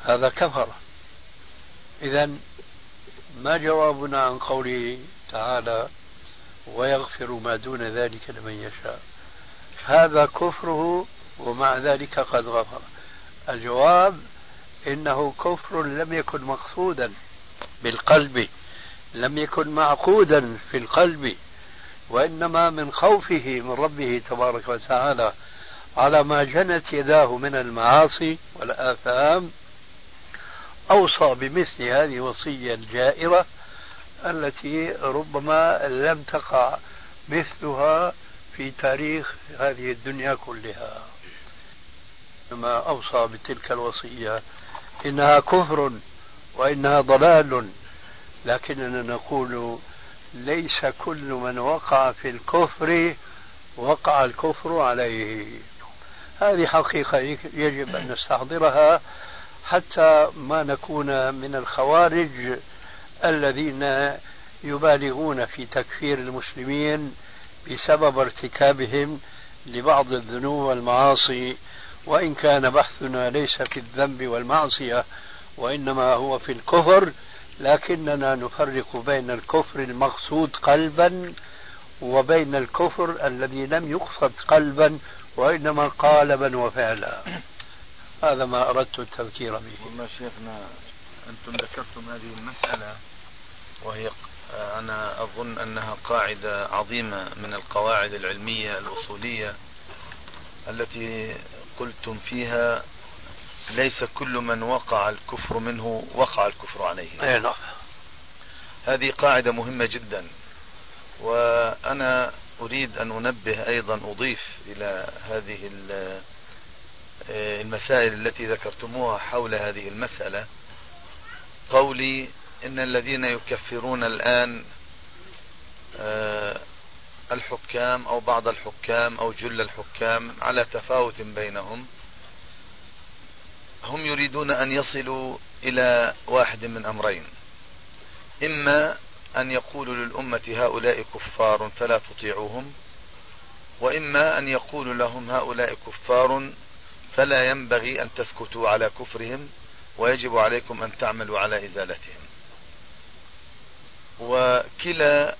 هذا كفر. إذن ما جوابنا عن قوله تعالى: ويغفر ما دون ذلك لمن يشاء؟ هذا كفره ومع ذلك قد غفر. الجواب: إنه كفر لم يكن مقصودا بالقلب، لم يكن معقودا في القلب، وإنما من خوفه من ربه تبارك وتعالى على ما جنت يداه من المعاصي والآثام أوصى بمثل هذه الوصية الجائرة التي ربما لم تقع مثلها في تاريخ هذه الدنيا كلها. ما أوصى بتلك الوصية إنها كفر وإنها ضلال، لكننا نقول ليس كل من وقع في الكفر وقع الكفر عليه. هذه حقيقة يجب أن نستحضرها حتى ما نكون من الخوارج الذين يبالغون في تكفير المسلمين بسبب ارتكابهم لبعض الذنوب والمعاصي، وإن كان بحثنا ليس في الذنب والمعصية وإنما هو في الكفر، لكننا نفرق بين الكفر المقصود قلبا وبين الكفر الذي لم يقصد قلبا وإنما قالبا وفعلا. هذا ما أردت التذكير به. والله شيخنا أنتم ذكرتم هذه المسألة، وهي أنا أظن أنها قاعدة عظيمة من القواعد العلمية الأصولية التي قلتم فيها ليس كل من وقع الكفر منه وقع الكفر عليه. أي نعم. هذه قاعدة مهمة جدا، وأنا أريد أن أنبه أيضا، أضيف إلى هذه المسائل التي ذكرتموها حول هذه المسألة قولي إن الذين يكفرون الآن الحكام أو بعض الحكام أو جل الحكام على تفاوت بينهم، هم يريدون أن يصلوا إلى واحد من أمرين، إما أن يقولوا للأمة هؤلاء كفار فلا تطيعوهم، وإما أن يقولوا لهم هؤلاء كفار فلا ينبغي أن تسكتوا على كفرهم ويجب عليكم أن تعملوا على إزالتهم. وكلا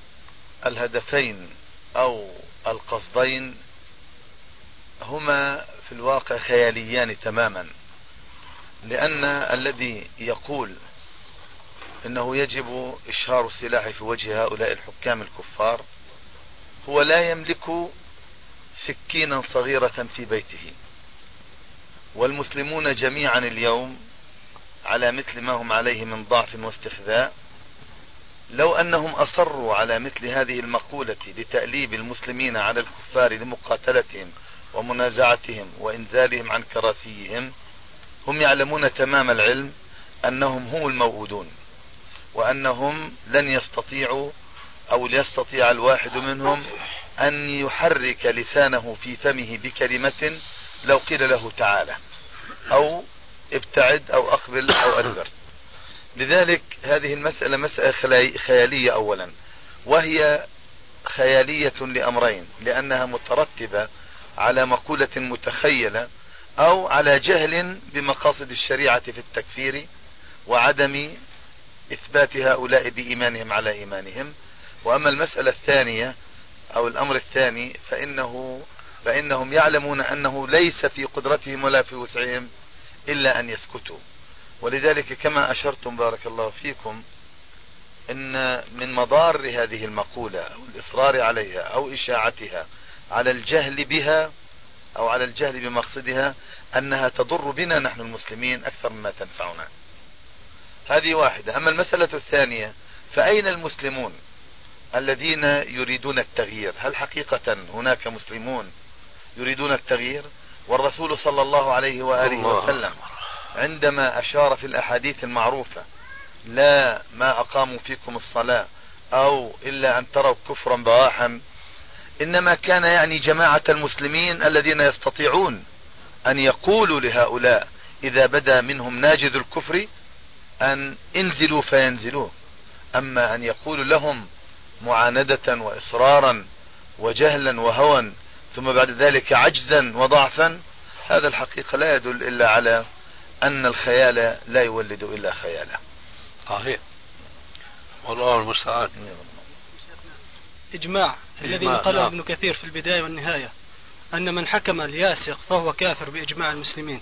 الهدفين أو القصدين هما في الواقع خياليان تماما، لأن الذي يقول إنه يجب إشهار السلاح في وجه هؤلاء الحكام الكفار هو لا يملك سكينا صغيرة في بيته، والمسلمون جميعا اليوم على مثل ما هم عليه من ضعف واستخذاء. لو أنهم أصروا على مثل هذه المقولة لتأليب المسلمين على الكفار لمقاتلتهم ومنازعتهم وإنزالهم عن كراسيهم، هم يعلمون تمام العلم أنهم هم الموؤودون، وأنهم لن يستطيعوا أو ليستطيع الواحد منهم أن يحرك لسانه في فمه بكلمة لو قيل له تعالى أو ابتعد أو أقبل أو أدبر. لذلك هذه المسألة مسألة خيالية أولا، وهي خيالية لأمرين، لأنها مترتبة على مقولة متخيلة أو على جهل بمقاصد الشريعة في التكفير وعدم إثبات هؤلاء بإيمانهم على إيمانهم. وأما المسألة الثانية أو الأمر الثاني فإنه فإنهم يعلمون أنه ليس في قدرتهم ولا في وسعهم إلا أن يسكتوا. ولذلك كما أشرتم بارك الله فيكم إن من مضار هذه المقولة أو الإصرار عليها أو إشاعتها على الجهل بها أو على الجهل بمقصدها أنها تضر بنا نحن المسلمين أكثر مما تنفعنا. هذه واحدة. أما المسألة الثانية فأين المسلمون الذين يريدون التغيير؟ هل حقيقة هناك مسلمون يريدون التغيير؟ والرسول صلى الله عليه وآله وسلم عندما أشار في الأحاديث المعروفة لا ما أقاموا فيكم الصلاة أو إلا أن تروا كفرا بواحا، إنما كان يعني جماعة المسلمين الذين يستطيعون أن يقولوا لهؤلاء إذا بدا منهم ناجذ الكفر أن انزلوا فينزلوه، أما أن يقولوا لهم معاندة وإصرارا وجهلا وهوى ثم بعد ذلك عجزا وضعفا، هذا الحقيقة لا يدل إلا على أن الخيال لا يولد إلا خيالا. صحيح. والله المستعان. إجماع الذي نقله ابن كثير في البداية والنهاية أن من حكم الياسق فهو كافر بإجماع المسلمين.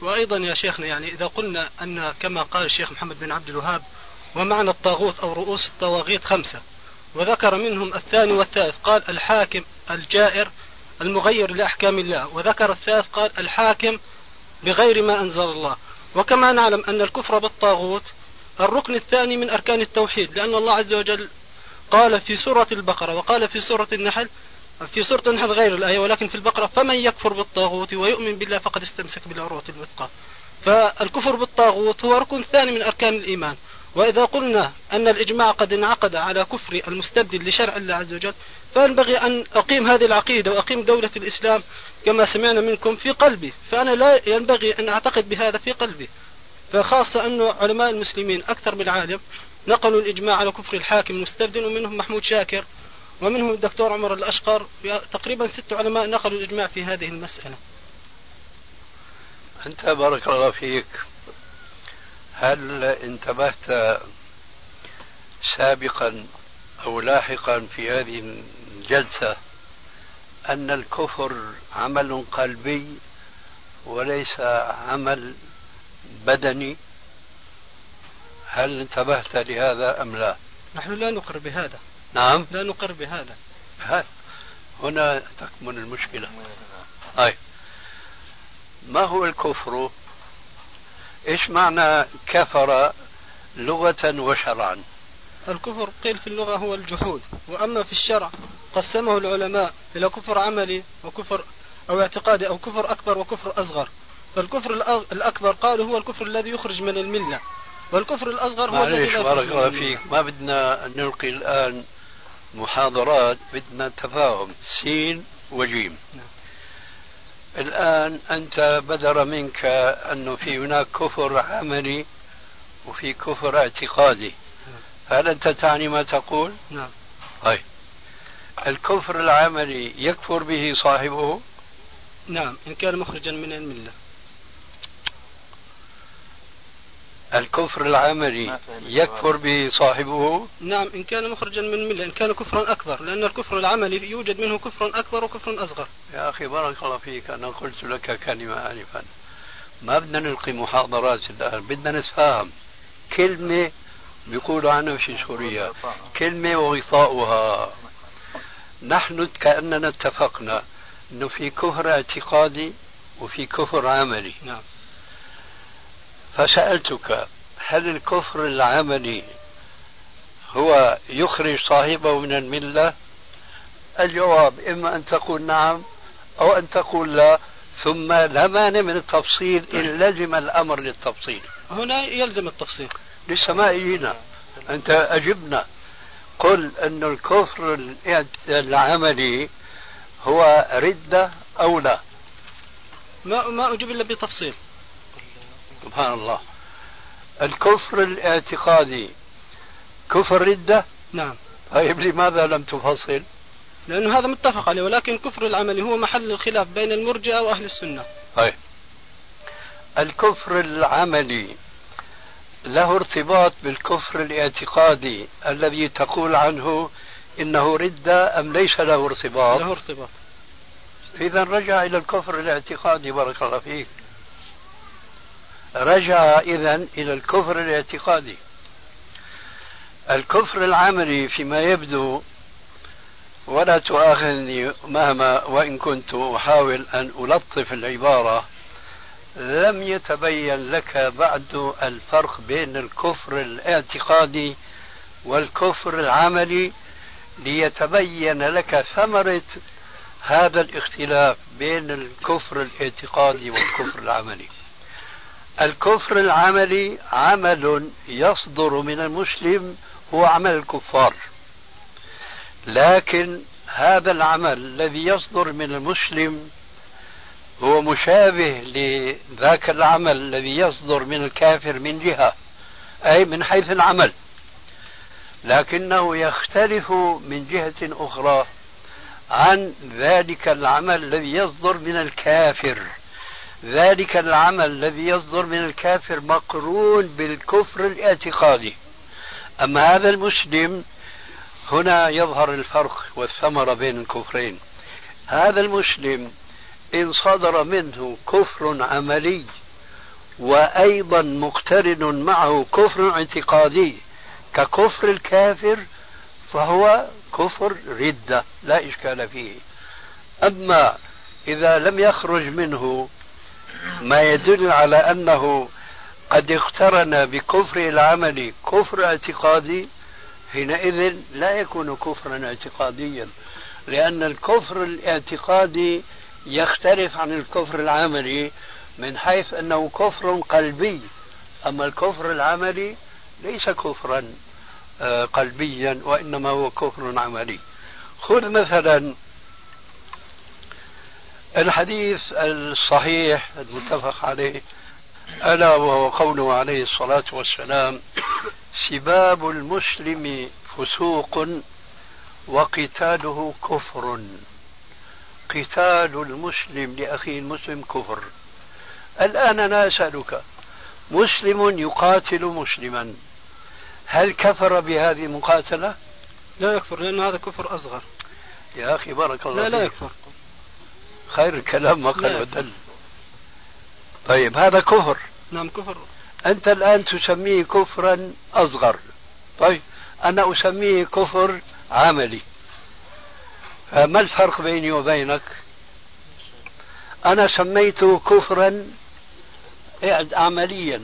وأيضا يا شيخنا يعني إذا قلنا أن كما قال الشيخ محمد بن عبد الوهاب ومعنى الطاغوت أو رؤوس الطواغيت خمسة، وذكر منهم الثاني والثالث قال الحاكم الجائر المغير لأحكام الله، وذكر الثالث قال الحاكم بغير ما أنزل الله. وكما نعلم أن الكفر بالطاغوت الركن الثاني من أركان التوحيد، لأن الله عز وجل قال في سورة البقرة وقال في سورة النحل، في سورة النحل غير الآية ولكن في البقرة فمن يكفر بالطاغوت ويؤمن بالله فقد استمسك بالعروة الوثقى. فالكفر بالطاغوت هو ركن ثاني من أركان الإيمان. وإذا قلنا أن الإجماع قد انعقد على كفر المستبدل لشرع الله عز وجل، فينبغي أن أقيم هذه العقيدة وأقيم دولة الإسلام كما سمعنا منكم في قلبي، فأنا لا ينبغي أن أعتقد بهذا في قلبي. فخاصة أن علماء المسلمين أكثر من عالم نقلوا الإجماع على كفر الحاكم المستبدل، ومنهم محمود شاكر ومنهم الدكتور عمر الأشقر، تقريبا ست علماء نقلوا الإجماع في هذه المسألة. أنت بارك الله فيك هل انتبهت سابقا أو لاحقا في هذه الجلسة أن الكفر عمل قلبي وليس عمل بدني؟ هل انتبهت لهذا أم لا؟ نحن لا نقر بهذا. نعم لا نقر بهذا. هنا تكمن المشكلة. أي ما هو الكفر إيش معنى كفر لغة وشرعا؟ الكفر قيل في اللغة هو الجحود، وأما في الشرع قسمه العلماء إلى كفر عملي وكفر أو اعتقادي أو كفر أكبر وكفر أصغر. فالكفر الأكبر قالوا هو الكفر الذي يخرج من الملة، والكفر الأصغر هو الذي لا يخرج من الملة. ما بدنا نلقي الآن محاضرات، بدنا تفاهم سين وجيم. الآن أنت بدر منك أنه في هناك كفر عملي وفي كفر اعتقادي، هل أنت تعني ما تقول؟ نعم. طيب الكفر العملي يكفر به صاحبه؟ نعم، إن كان مخرجا من الملة. الكفر العملي يكفر به صاحبه؟ نعم، إن كان مخرجا من الملة، إن كان كفرا أكبر، لأن الكفر العملي يوجد منه كفر أكبر وكفر أصغر. يا أخي بارك الله فيك، أنا قلت لك كلمة آنفا، ما بدنا نلقي محاضرات الآن، بدنا نتفاهم. كلمة بيقولوا عنها في سوريا كلمة وغطاؤها. نحن كأننا اتفقنا أنه في كفر اعتقادي وفي كفر عملي. نعم. فسألتك هل الكفر العملي هو يخرج صاحبه من الملة؟ الجواب إما أن تقول نعم أو أن تقول لا، ثم لا مانع من التفصيل إن لزم الأمر للتفصيل. هنا يلزم التفصيل، لسه ما إجينا، أنت أجبنا. قل أن الكفر العملي هو ردة أو لا؟ ما ما أجيب إلا بتفصيل. سبحان الله. الكفر الاعتقادي كفر ردة؟ نعم. طيب لماذا لم تفصل؟ لأنه هذا متفق عليه، ولكن كفر العملي هو محل الخلاف بين المرجئة وأهل السنة. طيب الكفر العملي له ارتباط بالكفر الاعتقادي الذي تقول عنه إنه ردة أم ليس له ارتباط؟ له ارتباط. إذا رجع إلى الكفر الاعتقادي. بارك الله فيك. رجع إذا إلى الكفر الاعتقادي. الكفر العملي فيما يبدو، ولا تؤاخذني مهما وإن كنت أحاول أن ألطف العبارة، لم يتبين لك بعد الفرق بين الكفر الاعتقادي والكفر العملي ليتبين لك ثمرة هذا الاختلاف بين الكفر الاعتقادي والكفر العملي. الكفر العملي عمل يصدر من المسلم هو عمل الكفار، لكن هذا العمل الذي يصدر من المسلم هو مشابه لذاك العمل الذي يصدر من الكافر من جهة، أي من حيث العمل، لكنه يختلف من جهة أخرى عن ذلك العمل الذي يصدر من الكافر. ذلك العمل الذي يصدر من الكافر مقرون بالكفر الاعتقادي، أما هذا المسلم هنا يظهر الفرق والثمرة بين الكفرين. هذا المسلم إن صدر منه كفر عملي وأيضا مقترن معه كفر اعتقادي ككفر الكافر فهو كفر ردة، لا إشكال فيه. أما إذا لم يخرج منه ما يدل على أنه قد اقترن بكفر العمل كفر اعتقادي، حينئذ لا يكون كفرا اعتقاديا، لأن الكفر الاعتقادي يختلف عن الكفر العملي من حيث أنه كفر قلبي، أما الكفر العملي ليس كفرا قلبيا وإنما هو كفر عملي. خذ مثلا الحديث الصحيح المتفق عليه، ألا وهو قوله عليه الصلاة والسلام: سباب المسلم فسوق وقتاله كفر. قتال المسلم لأخيه المسلم كفر. الآن أنا أسألك، مسلم يقاتل مسلما، هل كفر بهذه المقاتلة؟ لا يكفر، لأن هذا كفر أصغر. يا أخي بارك الله فيك. لا لا يكفر. خير الكلام ما قل ودل. طيب هذا كفر. نعم كفر. أنت الآن تسميه كفرا أصغر. طيب أنا أسميه كفر عملي. ما الفرق بيني وبينك؟ أنا سميته كفرا عمليا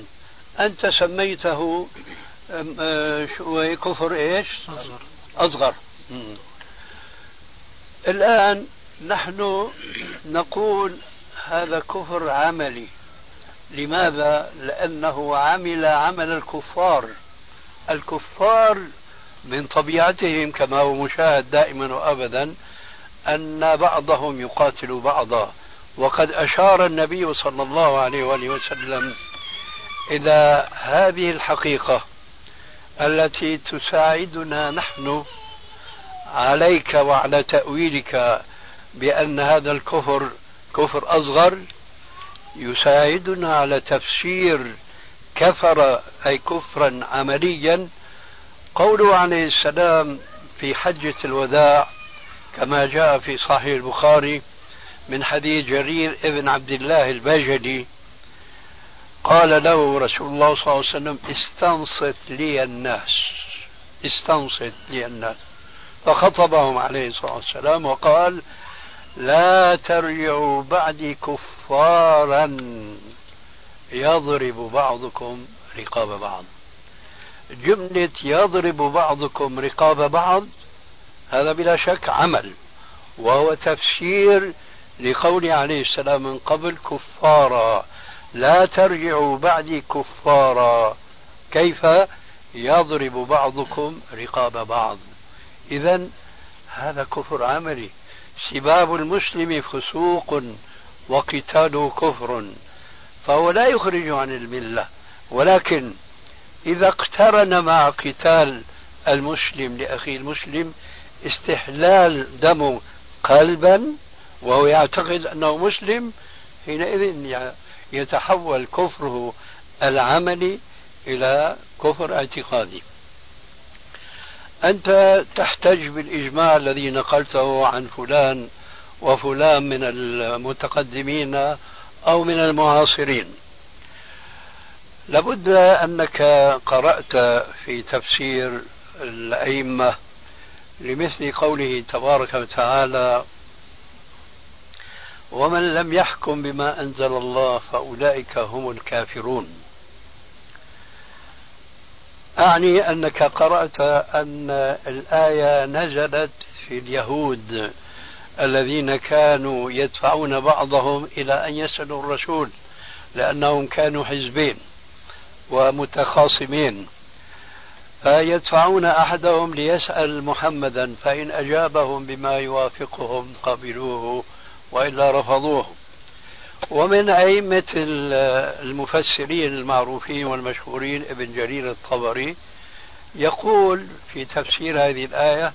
أنت سميته كفر إيش أصغر, أصغر. الآن نحن نقول هذا كفر عملي. لماذا؟ لأنه عمل عمل الكفار. الكفار من طبيعتهم كما هو مشاهد دائما وأبدا أن بعضهم يقاتل بعضا، وقد أشار النبي صلى الله عليه وآله وسلم إلى هذه الحقيقة التي تساعدنا نحن عليك وعلى تأويلك بأن هذا الكفر كفر أصغر، يساعدنا على تفسير كفر أي كفرا عمليا قوله عليه السلام في حجة الوداع كما جاء في صحيح البخاري من حديث جرير بن عبد الله البجلي قال له رسول الله صلى الله عليه وسلم استنصت لي الناس استنصت لي الناس فخطبهم عليه الصلاة والسلام وقال لا ترجعوا بعدي كفارا يضرب بعضكم رقاب بعض. جملة يضرب بعضكم رقاب بعض هذا بلا شك عمل، وهو تفسير لقول عليه السلام من قبل كفارا لا ترجعوا بعدي كفارا كيف يضرب بعضكم رقاب بعض. إذن هذا كفر عملي. سباب المسلم فسوق وقتاله كفر، فهو لا يخرج عن الملة، ولكن إذا اقترن مع قتال المسلم لأخيه المسلم استحلال دمه قلبا وهو يعتقد أنه مسلم حينئذ يتحول كفره العملي إلى كفر اعتقادي. أنت تحتج بالإجماع الذي نقلته عن فلان وفلان من المتقدمين أو من المعاصرين، لابد أنك قرأت في تفسير الأئمة لمثل قوله تبارك وتعالى ومن لم يحكم بما أنزل الله فأولئك هم الكافرون، أعني أنك قرأت أن الآية نزلت في اليهود الذين كانوا يدفعون بعضهم إلى أن يسألوا الرسول لأنهم كانوا حزبين ومتخاصمين، فيدفعون أحدهم ليسأل محمدا فإن أجابهم بما يوافقهم قبلوه وإلا رفضوه. ومن أئمة المفسرين المعروفين والمشهورين ابن جرير الطبري يقول في تفسير هذه الآية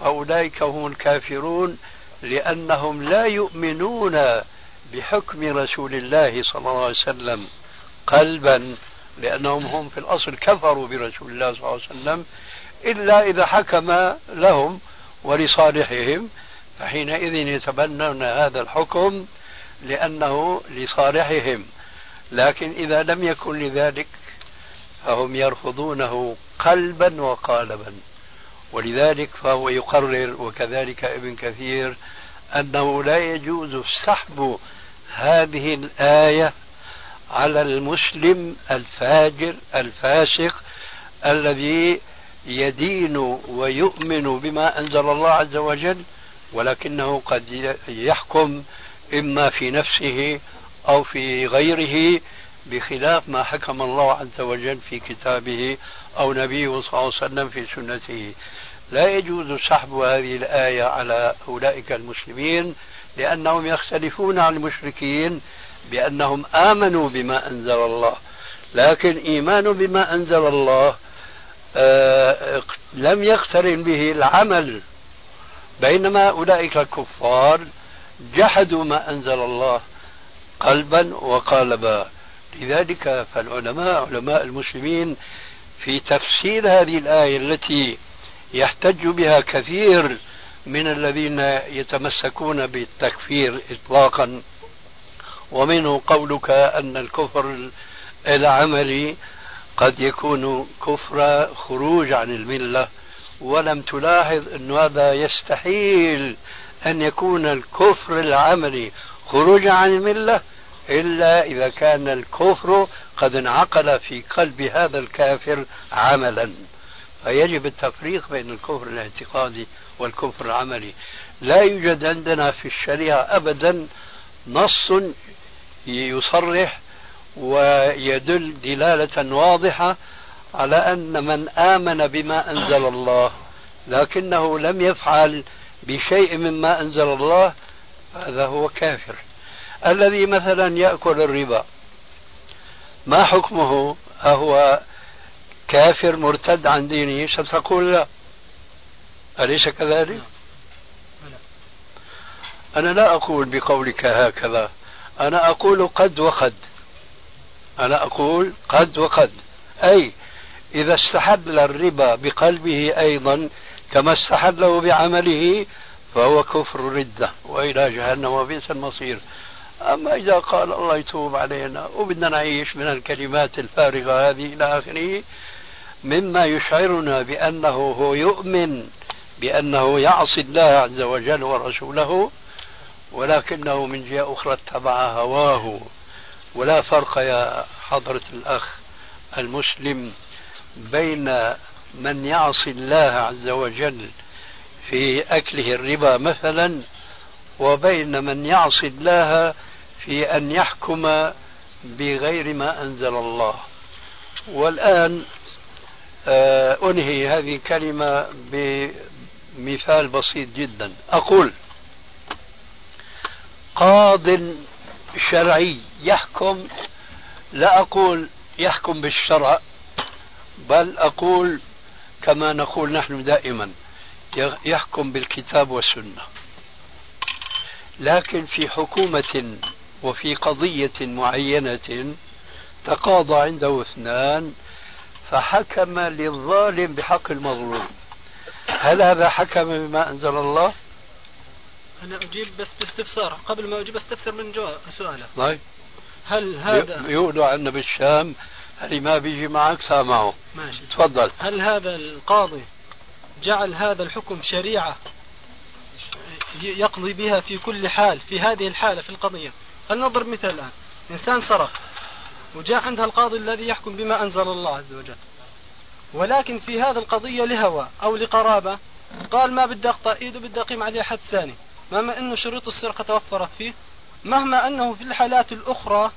فأولئك هم الكافرون لأنهم لا يؤمنون بحكم رسول الله صلى الله عليه وسلم قلبا، لأنهم هم في الأصل كفروا برسول الله صلى الله عليه وسلم إلا إذا حكم لهم ولصالحهم فحينئذ يتبنون هذا الحكم لأنه لصالحهم، لكن إذا لم يكن لذلك فهم يرفضونه قلبا وقالبا. ولذلك فهو يقرر وكذلك ابن كثير أنه لا يجوز سحب هذه الآية على المسلم الفاجر الفاسق الذي يدين ويؤمن بما أنزل الله عز وجل ولكنه قد يحكم إما في نفسه أو في غيره بخلاف ما حكم الله عز وجل في كتابه أو نبيه صلى الله عليه وسلم في سنته. لا يجوز سحب هذه الآية على أولئك المسلمين لأنهم يختلفون عن المشركين بأنهم آمنوا بما أنزل الله، لكن إيمان بما أنزل الله لم يقترن به العمل، بينما أولئك الكفار جحدوا ما أنزل الله قلبا وقالبا. لذلك فالعلماء علماء المسلمين في تفسير هذه الآية التي يحتج بها كثير من الذين يتمسكون بالتكفير إطلاقا، ومنه قولك أن الكفر العملي قد يكون كفر خروج عن الملة، ولم تلاحظ أن هذا يستحيل أن يكون الكفر العملي خروج عن الملة إلا إذا كان الكفر قد انعقل في قلب هذا الكافر عملا، فيجب التفريق بين الكفر الاعتقادي والكفر العملي. لا يوجد عندنا في الشريعة أبدا نص يصرح ويدل دلالة واضحة على أن من آمن بما أنزل الله لكنه لم يفعل بشيء مما أنزل الله هذا هو كافر. الذي مثلا يأكل الربا ما حكمه؟ أهو كافر مرتد عن دينه؟ ستقول لا، أليس كذلك؟ أنا لا أقول بقولك هكذا، أنا أقول قد وقد، أنا أقول قد وقد، أي إذا استحل الربا بقلبه أيضا كما استحله بعمله فهو كفر ردة وإلى جهنم وبئس المصير. أما إذا قال الله يتوب علينا وبدنا نعيش من الكلمات الفارغة هذه إلى آخره، مما يشعرنا بأنه هو يؤمن بأنه يعصي الله عز وجل ورسوله، ولكنه من جهة أخرى اتبع هواه. ولا فرق يا حضرة الأخ المسلم بين من يعصي الله عز وجل في أكله الربا مثلا وبين من يعصي الله في أن يحكم بغير ما أنزل الله. والآن أنهي هذه الكلمة بمثال بسيط جدا. أقول قاض شرعي يحكم، لا أقول يحكم بالشرع، بل أقول كما نقول نحن دائما يحكم بالكتاب والسنة. لكن في حكومة وفي قضية معينة تقاضى عنده اثنان فحكم للظالم بحق المظلوم، هل هذا حكم بما أنزل الله؟ أنا أجيب بس باستفسار، قبل ما أجيب استفسر من جوا سؤاله. طيب هل هذا يقولوا عنا بالشام اللي ما بيجي معك سامعه، ماشي تفضل. هل هذا القاضي جعل هذا الحكم شريعة يقضي بها في كل حال؟ في هذه الحالة في القضية فلنضرب مثال، الآن إنسان سرق وجاء عندها القاضي الذي يحكم بما أنزل الله عز وجل، ولكن في هذه القضية لهوى أو لقرابة قال ما بدي أقطع إيده بدي أقيم عليه حد ثاني، مهما أنه شروط السرقة توفرت فيه، مهما أنه في الحالات الأخرى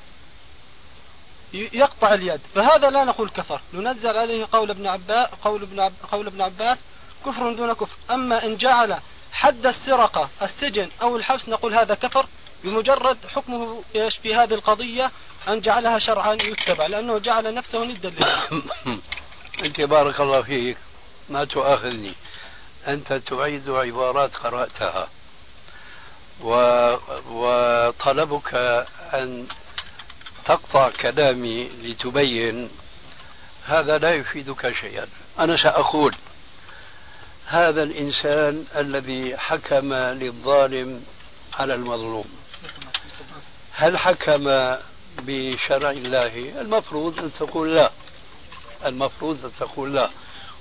يقطع اليد، فهذا لا نقول كفر، ننزل عليه قول ابن عباس قول ابن عب... قول ابن عباس كفر دون كفر. أما إن جعل حد السرقة السجن أو الحبس نقول هذا كفر بمجرد حكمه إيش في هذه القضية أن جعلها شرعا يتبع، لأنه جعل نفسه ندا لله. أنت بارك الله فيك ما تؤاخذني، أنت تعيد عبارات قرأتها و... وطلبك أن تقطع كلامي لتبين هذا لا يفيدك شيئا. أنا سأقول هذا الإنسان الذي حكم للظالم على المظلوم هل حكم بشرع الله؟ المفروض أن تقول لا، المفروض أن تقول لا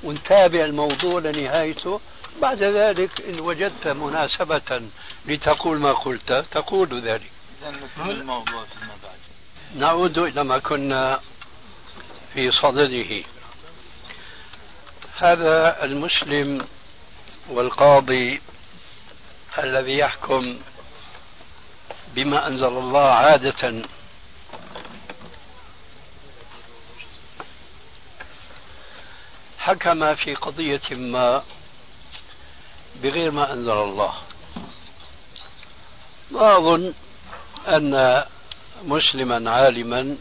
ونتابع الموضوع لنهايته، بعد ذلك إن وجدت مناسبة لتقول ما قلت تقول ذلك. الموضوع فيما بعد نعود إلى ما كنا في صدده. هذا المسلم والقاضي الذي يحكم بما أنزل الله عادة حكم في قضية ما بغير ما أنزل الله. لا أظن أن مسلما عالما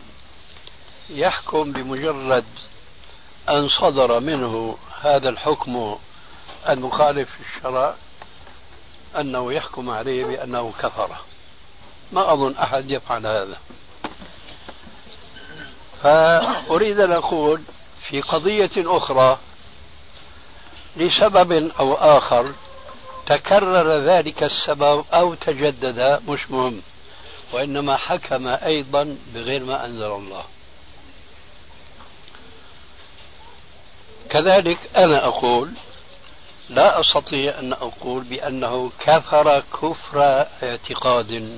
يحكم بمجرد أن صدر منه هذا الحكم المخالف للشرع أنه يحكم عليه بأنه كفر، ما أظن أحد يفعل هذا. فأريد أن أقول في قضية أخرى لسبب أو آخر تكرر ذلك السبب أو تجدد مش مهم، وإنما حكم أيضا بغير ما أنزل الله. كذلك أنا أقول لا أستطيع أن أقول بأنه كفر كفر اعتقاد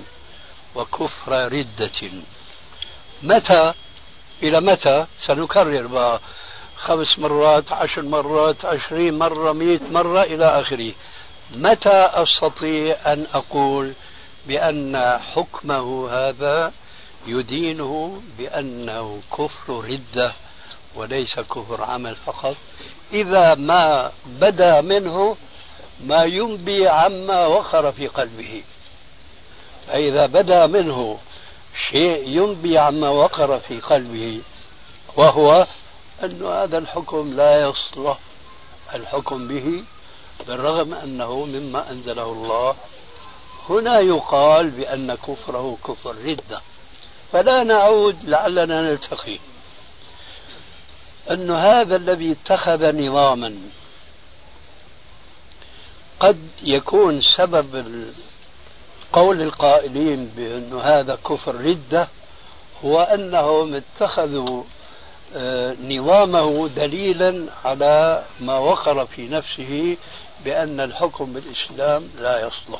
وكفر ردة. متى إلى متى سنكرر بقى؟ خمس مرات، عشر مرات، عشرين مرة، مئة مرة إلى آخره. متى أستطيع أن أقول بأن حكمه هذا يدينه بأنه كفر ردة وليس كفر عمل فقط؟ إذا ما بدا منه ما ينبي عما وقر في قلبه. فإذا بدا منه شيء ينبي عما وقر في قلبه وهو أن هذا الحكم لا يصلح الحكم به بالرغم أنه مما أنزله الله، هنا يقال بأن كفره كفر ردة. فلا نعود لعلنا نلتقي. أن هذا الذي اتخذ نظاما قد يكون سبب قول القائلين بأن هذا كفر ردة هو أنهم اتخذوا نظامه دليلا على ما وقر في نفسه بأن الحكم بالإسلام لا يصلح.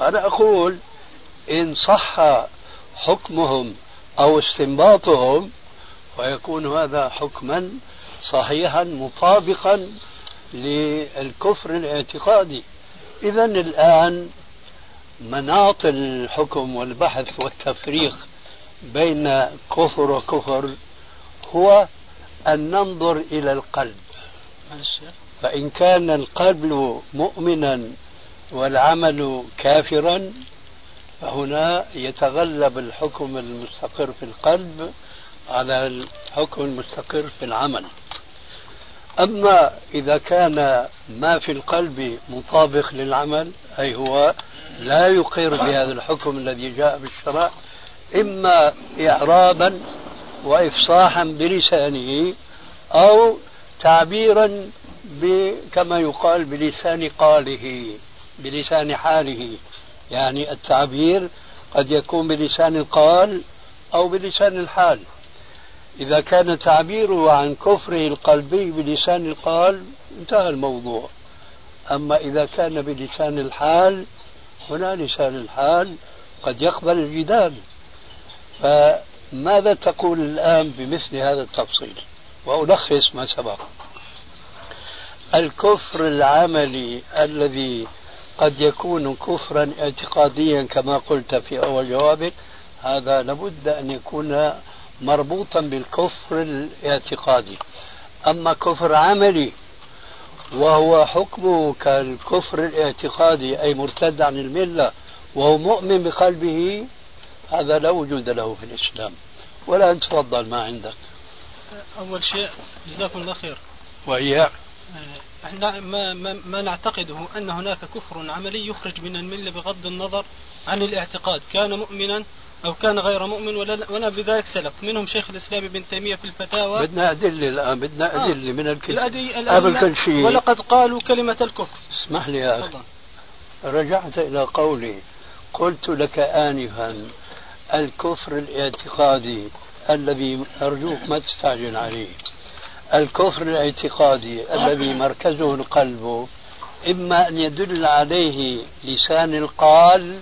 أنا أقول إن صح حكمهم أو استنباطهم ويكون هذا حكما صحيحا مطابقا للكفر الاعتقادي. إذا الآن مناط الحكم والبحث والتفريق بين كفر وكفر هو أن ننظر إلى القلب، فإن كان القلب مؤمنا والعمل كافرا فهنا يتغلب الحكم المستقر في القلب على الحكم المستقر في العمل. أما إذا كان ما في القلب مطابق للعمل أي هو لا يقر بهذا الحكم الذي جاء بالشرع إما إعرابا وإفصاحا بلسانه أو تعبيرا كما يقال بلسان قاله بلسان حاله، يعني التعبير قد يكون بلسان القال أو بلسان الحال. إذا كان تعبيره عن كفره القلبي بلسان القال انتهى الموضوع، أما إذا كان بلسان الحال هنا لسان الحال قد يقبل الجدال. فماذا تقول الآن بمثل هذا التفصيل؟ وألخص ما سبق. الكفر العملي الذي قد يكون كفرا اعتقاديا كما قلت في أول جوابك هذا لابد أن يكون مربوطا بالكفر الاعتقادي. أما كفر عملي وهو حكمه كالكفر الاعتقادي أي مرتد عن الملة وهو مؤمن بقلبه هذا لا وجود له في الإسلام. ولا تفضل ما عندك. أول شيء جزاكم الله خير وإياك. احنا ما, ما, ما نعتقده أن هناك كفر عملي يخرج من الملة بغض النظر عن الاعتقاد، كان مؤمنا أو كان غير مؤمن ولا بذلك سلف، منهم شيخ الإسلام بن تيمية في الفتاوى. بدنا أدلة الآن، بدنا أدلة آه. من الكتاب قبل كل شيء. ولقد قالوا كلمة الكفر. اسمح لي يا أخي، رجعت إلى قولي، قلت لك آنفا الكفر الاعتقادي الذي أرجوك ما تستعجل عليه. الكفر الاعتقادي الذي مركزه القلب إما أن يدل عليه لسان القال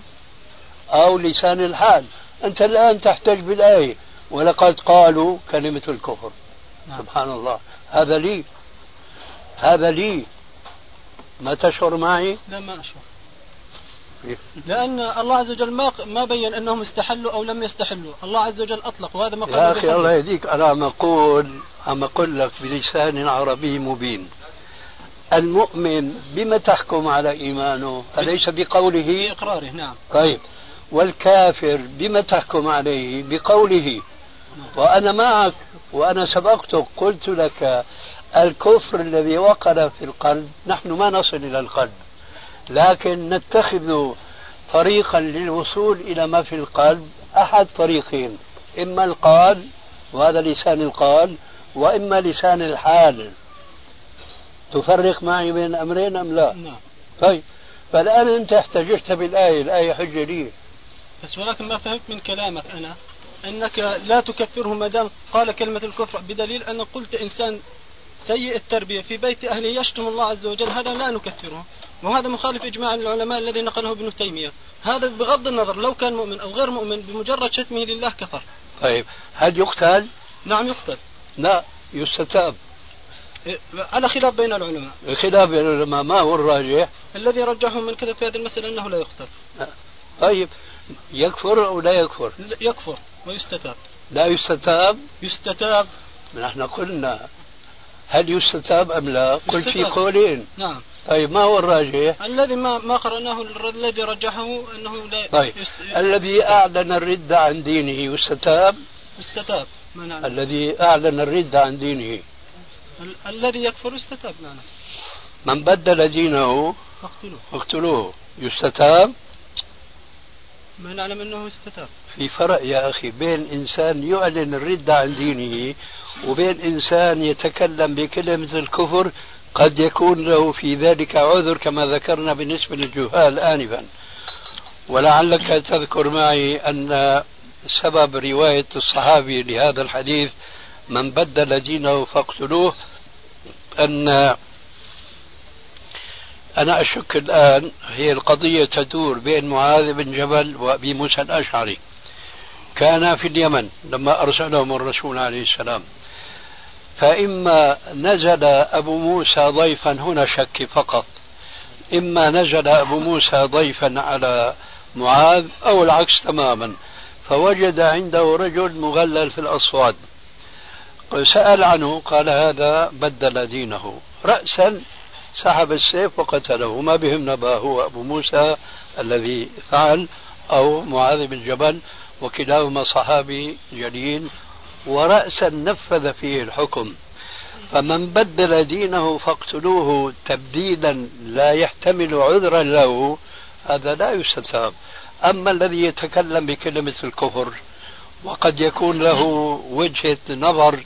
أو لسان الحال. أنت الآن تحتج بالآية ولقد قالوا كلمة الكفر. نعم. سبحان الله، هذا لي هذا لي ما تشعر معي؟ لا ما أشعر إيه؟ لأن الله عز وجل ما ما بين أنهم استحلوا أو لم يستحلوا، الله عز وجل أطلق وهذا ما قال. يا أخي الله يهديك، أنا عم أقول عم أقول لك بلسان عربي مبين. المؤمن بما تحكم على إيمانه أليس بقوله؟ بإقراره. نعم. طيب والكافر بما تحكم عليه؟ بقوله. وأنا معك وأنا سبقتك، قلت لك الكفر الذي وقر في القلب نحن ما نصل إلى القلب لكن نتخذ طريقا للوصول إلى ما في القلب. أحد طريقين، إما القال وهذا لسان القال وإما لسان الحال. تفرق معي بين أمرين أم لا؟ نعم. طيب فالآن أنت احتججت بالآية، الآية حجة لي. بس ولكن ما فهمت من كلامك أنا أنك لا تكفره ما دام قال كلمة الكفر، بدليل أن قلت إنسان سيء التربية في بيت أهله يشتم الله عز وجل هذا لا نكفره، وهذا مخالف إجماع العلماء الذي نقله ابن تيمية. هذا بغض النظر لو كان مؤمن أو غير مؤمن بمجرد شتمه لله كفر. طيب هل يقتل؟ نعم يقتل. لا يستتاب. على خلاف بين العلماء. خلاف بين العلماء، ما هو الراجح؟ الذي رجحه من كذا في هذه المسألة أنه لا يقتل. طيب يكفر أو لا يكفر؟ يكفر ويستتاب. لا يستتاب؟ يستتاب. نحن قلنا هل يستتاب أم لا؟ قلت في قولين. نعم. طيب ما هو الراجح؟ الذي ما ما قرأناه الذي رجحه أنه لا. طيب يست... الذي أعلن الردة عن دينه يستتاب؟ يستتاب. ما الذي أعلن الردة عن دينه؟ ال... الذي يكفر يستتاب. معنا. من بدل دينه اقتلوه. اقتلوه يستتاب؟ ما نعلم أنه يستتاب. في فرق يا أخي بين إنسان يعلن الردة عن دينه وبين إنسان يتكلم بكلمة الكفر قد يكون له في ذلك عذر كما ذكرنا بالنسبة للجهال آنفا. ولعلك تذكر معي أن سبب رواية الصحابي لهذا الحديث من بدل دينه فاقتلوه أن أنا أشك الآن هي القضية تدور بين معاذ بن جبل وأبي موسى الأشعري. كان في اليمن لما أرسلهم الرسول عليه السلام، فإما نزل أبو موسى ضيفا، هنا شك فقط، إما نزل أبو موسى ضيفا على معاذ أو العكس تماما، فوجد عنده رجل مغلل في الأصوات، سأل عنه قال هذا بدل دينه، رأسا سحب السيف وقتله، وما بهمنا ما هو أبو موسى الذي فعل أو معاذ بن جبل، وكلاهما صحابي جليل، ورأسا نفذ فيه الحكم. فمن بدل دينه فاقتلوه تبديلا لا يحتمل عذرا له، هذا لا يستتاب. أما الذي يتكلم بكلمة الكفر وقد يكون له وجهة نظر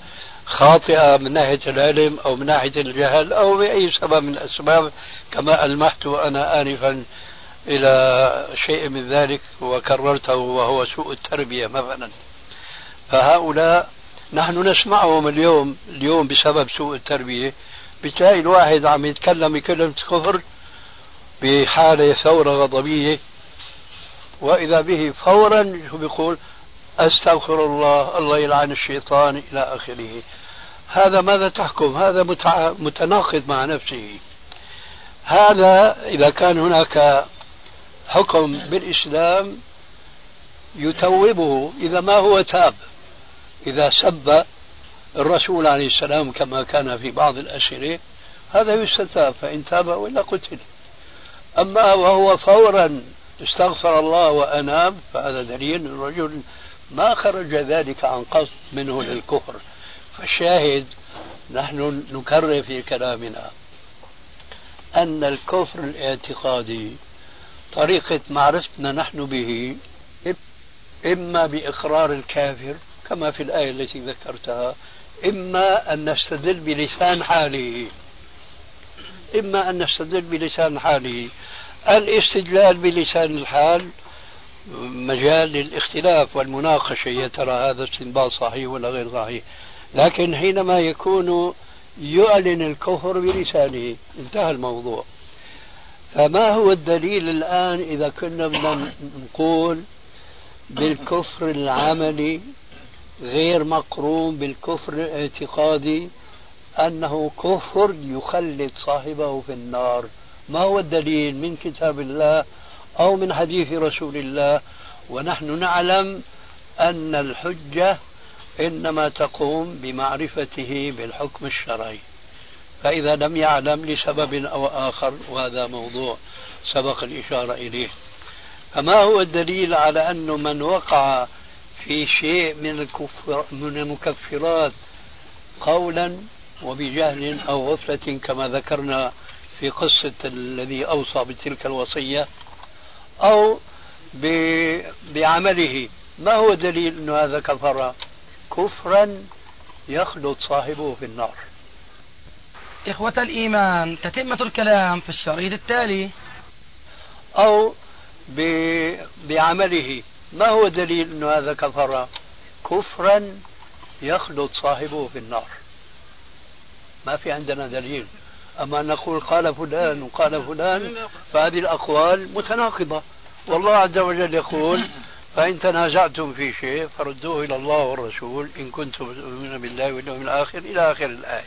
خاطئة من ناحية العلم أو من ناحية الجهل أو بأي سبب من الأسباب كما ألمحت أنا آنفا إلى شيء من ذلك وكررته، وهو سوء التربية مثلا، فهؤلاء نحن نسمعهم اليوم اليوم بسبب سوء التربية، بتلاقي الواحد عم يتكلم بكلمة كفر بحالة ثورة غضبية، وإذا به فورا بيقول أستغفر الله، الله يلعن الشيطان إلى آخره. هذا ماذا تحكم؟ هذا متناقض مع نفسه. هذا إذا كان هناك حكم بالإسلام يتوبه إذا ما هو تاب، إذا سب الرسول عليه السلام كما كان في بعض الأسئلة هذا يستتاب، فإن تاب ولا قتل. أما وهو فورا استغفر الله وأناب فهذا دليل الرجل ما خرج ذلك عن قصد منه للكفر. فالشاهد نحن نكرر في كلامنا أن الكفر الاعتقادي طريقة معرفتنا نحن به إما بإقرار الكافر كما في الآية التي ذكرتها، إما أن نستدل بلسان حاله، إما أن نستدل بلسان حاله. الاستدلال بلسان الحال مجال للاختلاف والمناقشة، يا ترى هذا استنباط صحيح ولا غير صحيح، لكن حينما يكون يعلن الكفر بلسانه انتهى الموضوع. فما هو الدليل الآن إذا كنا بدنا نقول بالكفر العملي غير مقرون بالكفر الاعتقادي أنه كفر يخلد صاحبه في النار؟ ما هو الدليل من كتاب الله أو من حديث رسول الله؟ ونحن نعلم أن الحجة إنما تقوم بمعرفته بالحكم الشرعي، فإذا لم يعلم لسبب أو آخر، وهذا موضوع سبق الإشارة إليه، فما هو الدليل على أنه من وقع في شيء من الكفر من المكفرات قولا وبجهل أو غفلة كما ذكرنا في قصة الذي أوصى بتلك الوصية أو بعمله، ما هو دليل أن هذا كفر كفرا يخلد صاحبه في النار؟ إخوة الإيمان، تتمة الكلام في الشريط التالي. أو بعمله، ما هو دليل أن هذا كفر كفرا يخلد صاحبه في النار؟ ما في عندنا دليل، أما نقول قال فلان وقال فلان فهذه الأقوال متناقضة. والله عز وجل يقول فإن تنازعتم في شيء فردوه إلى الله والرسول إن كنتم تؤمنون بالله واليوم الآخر إلى آخر الآية.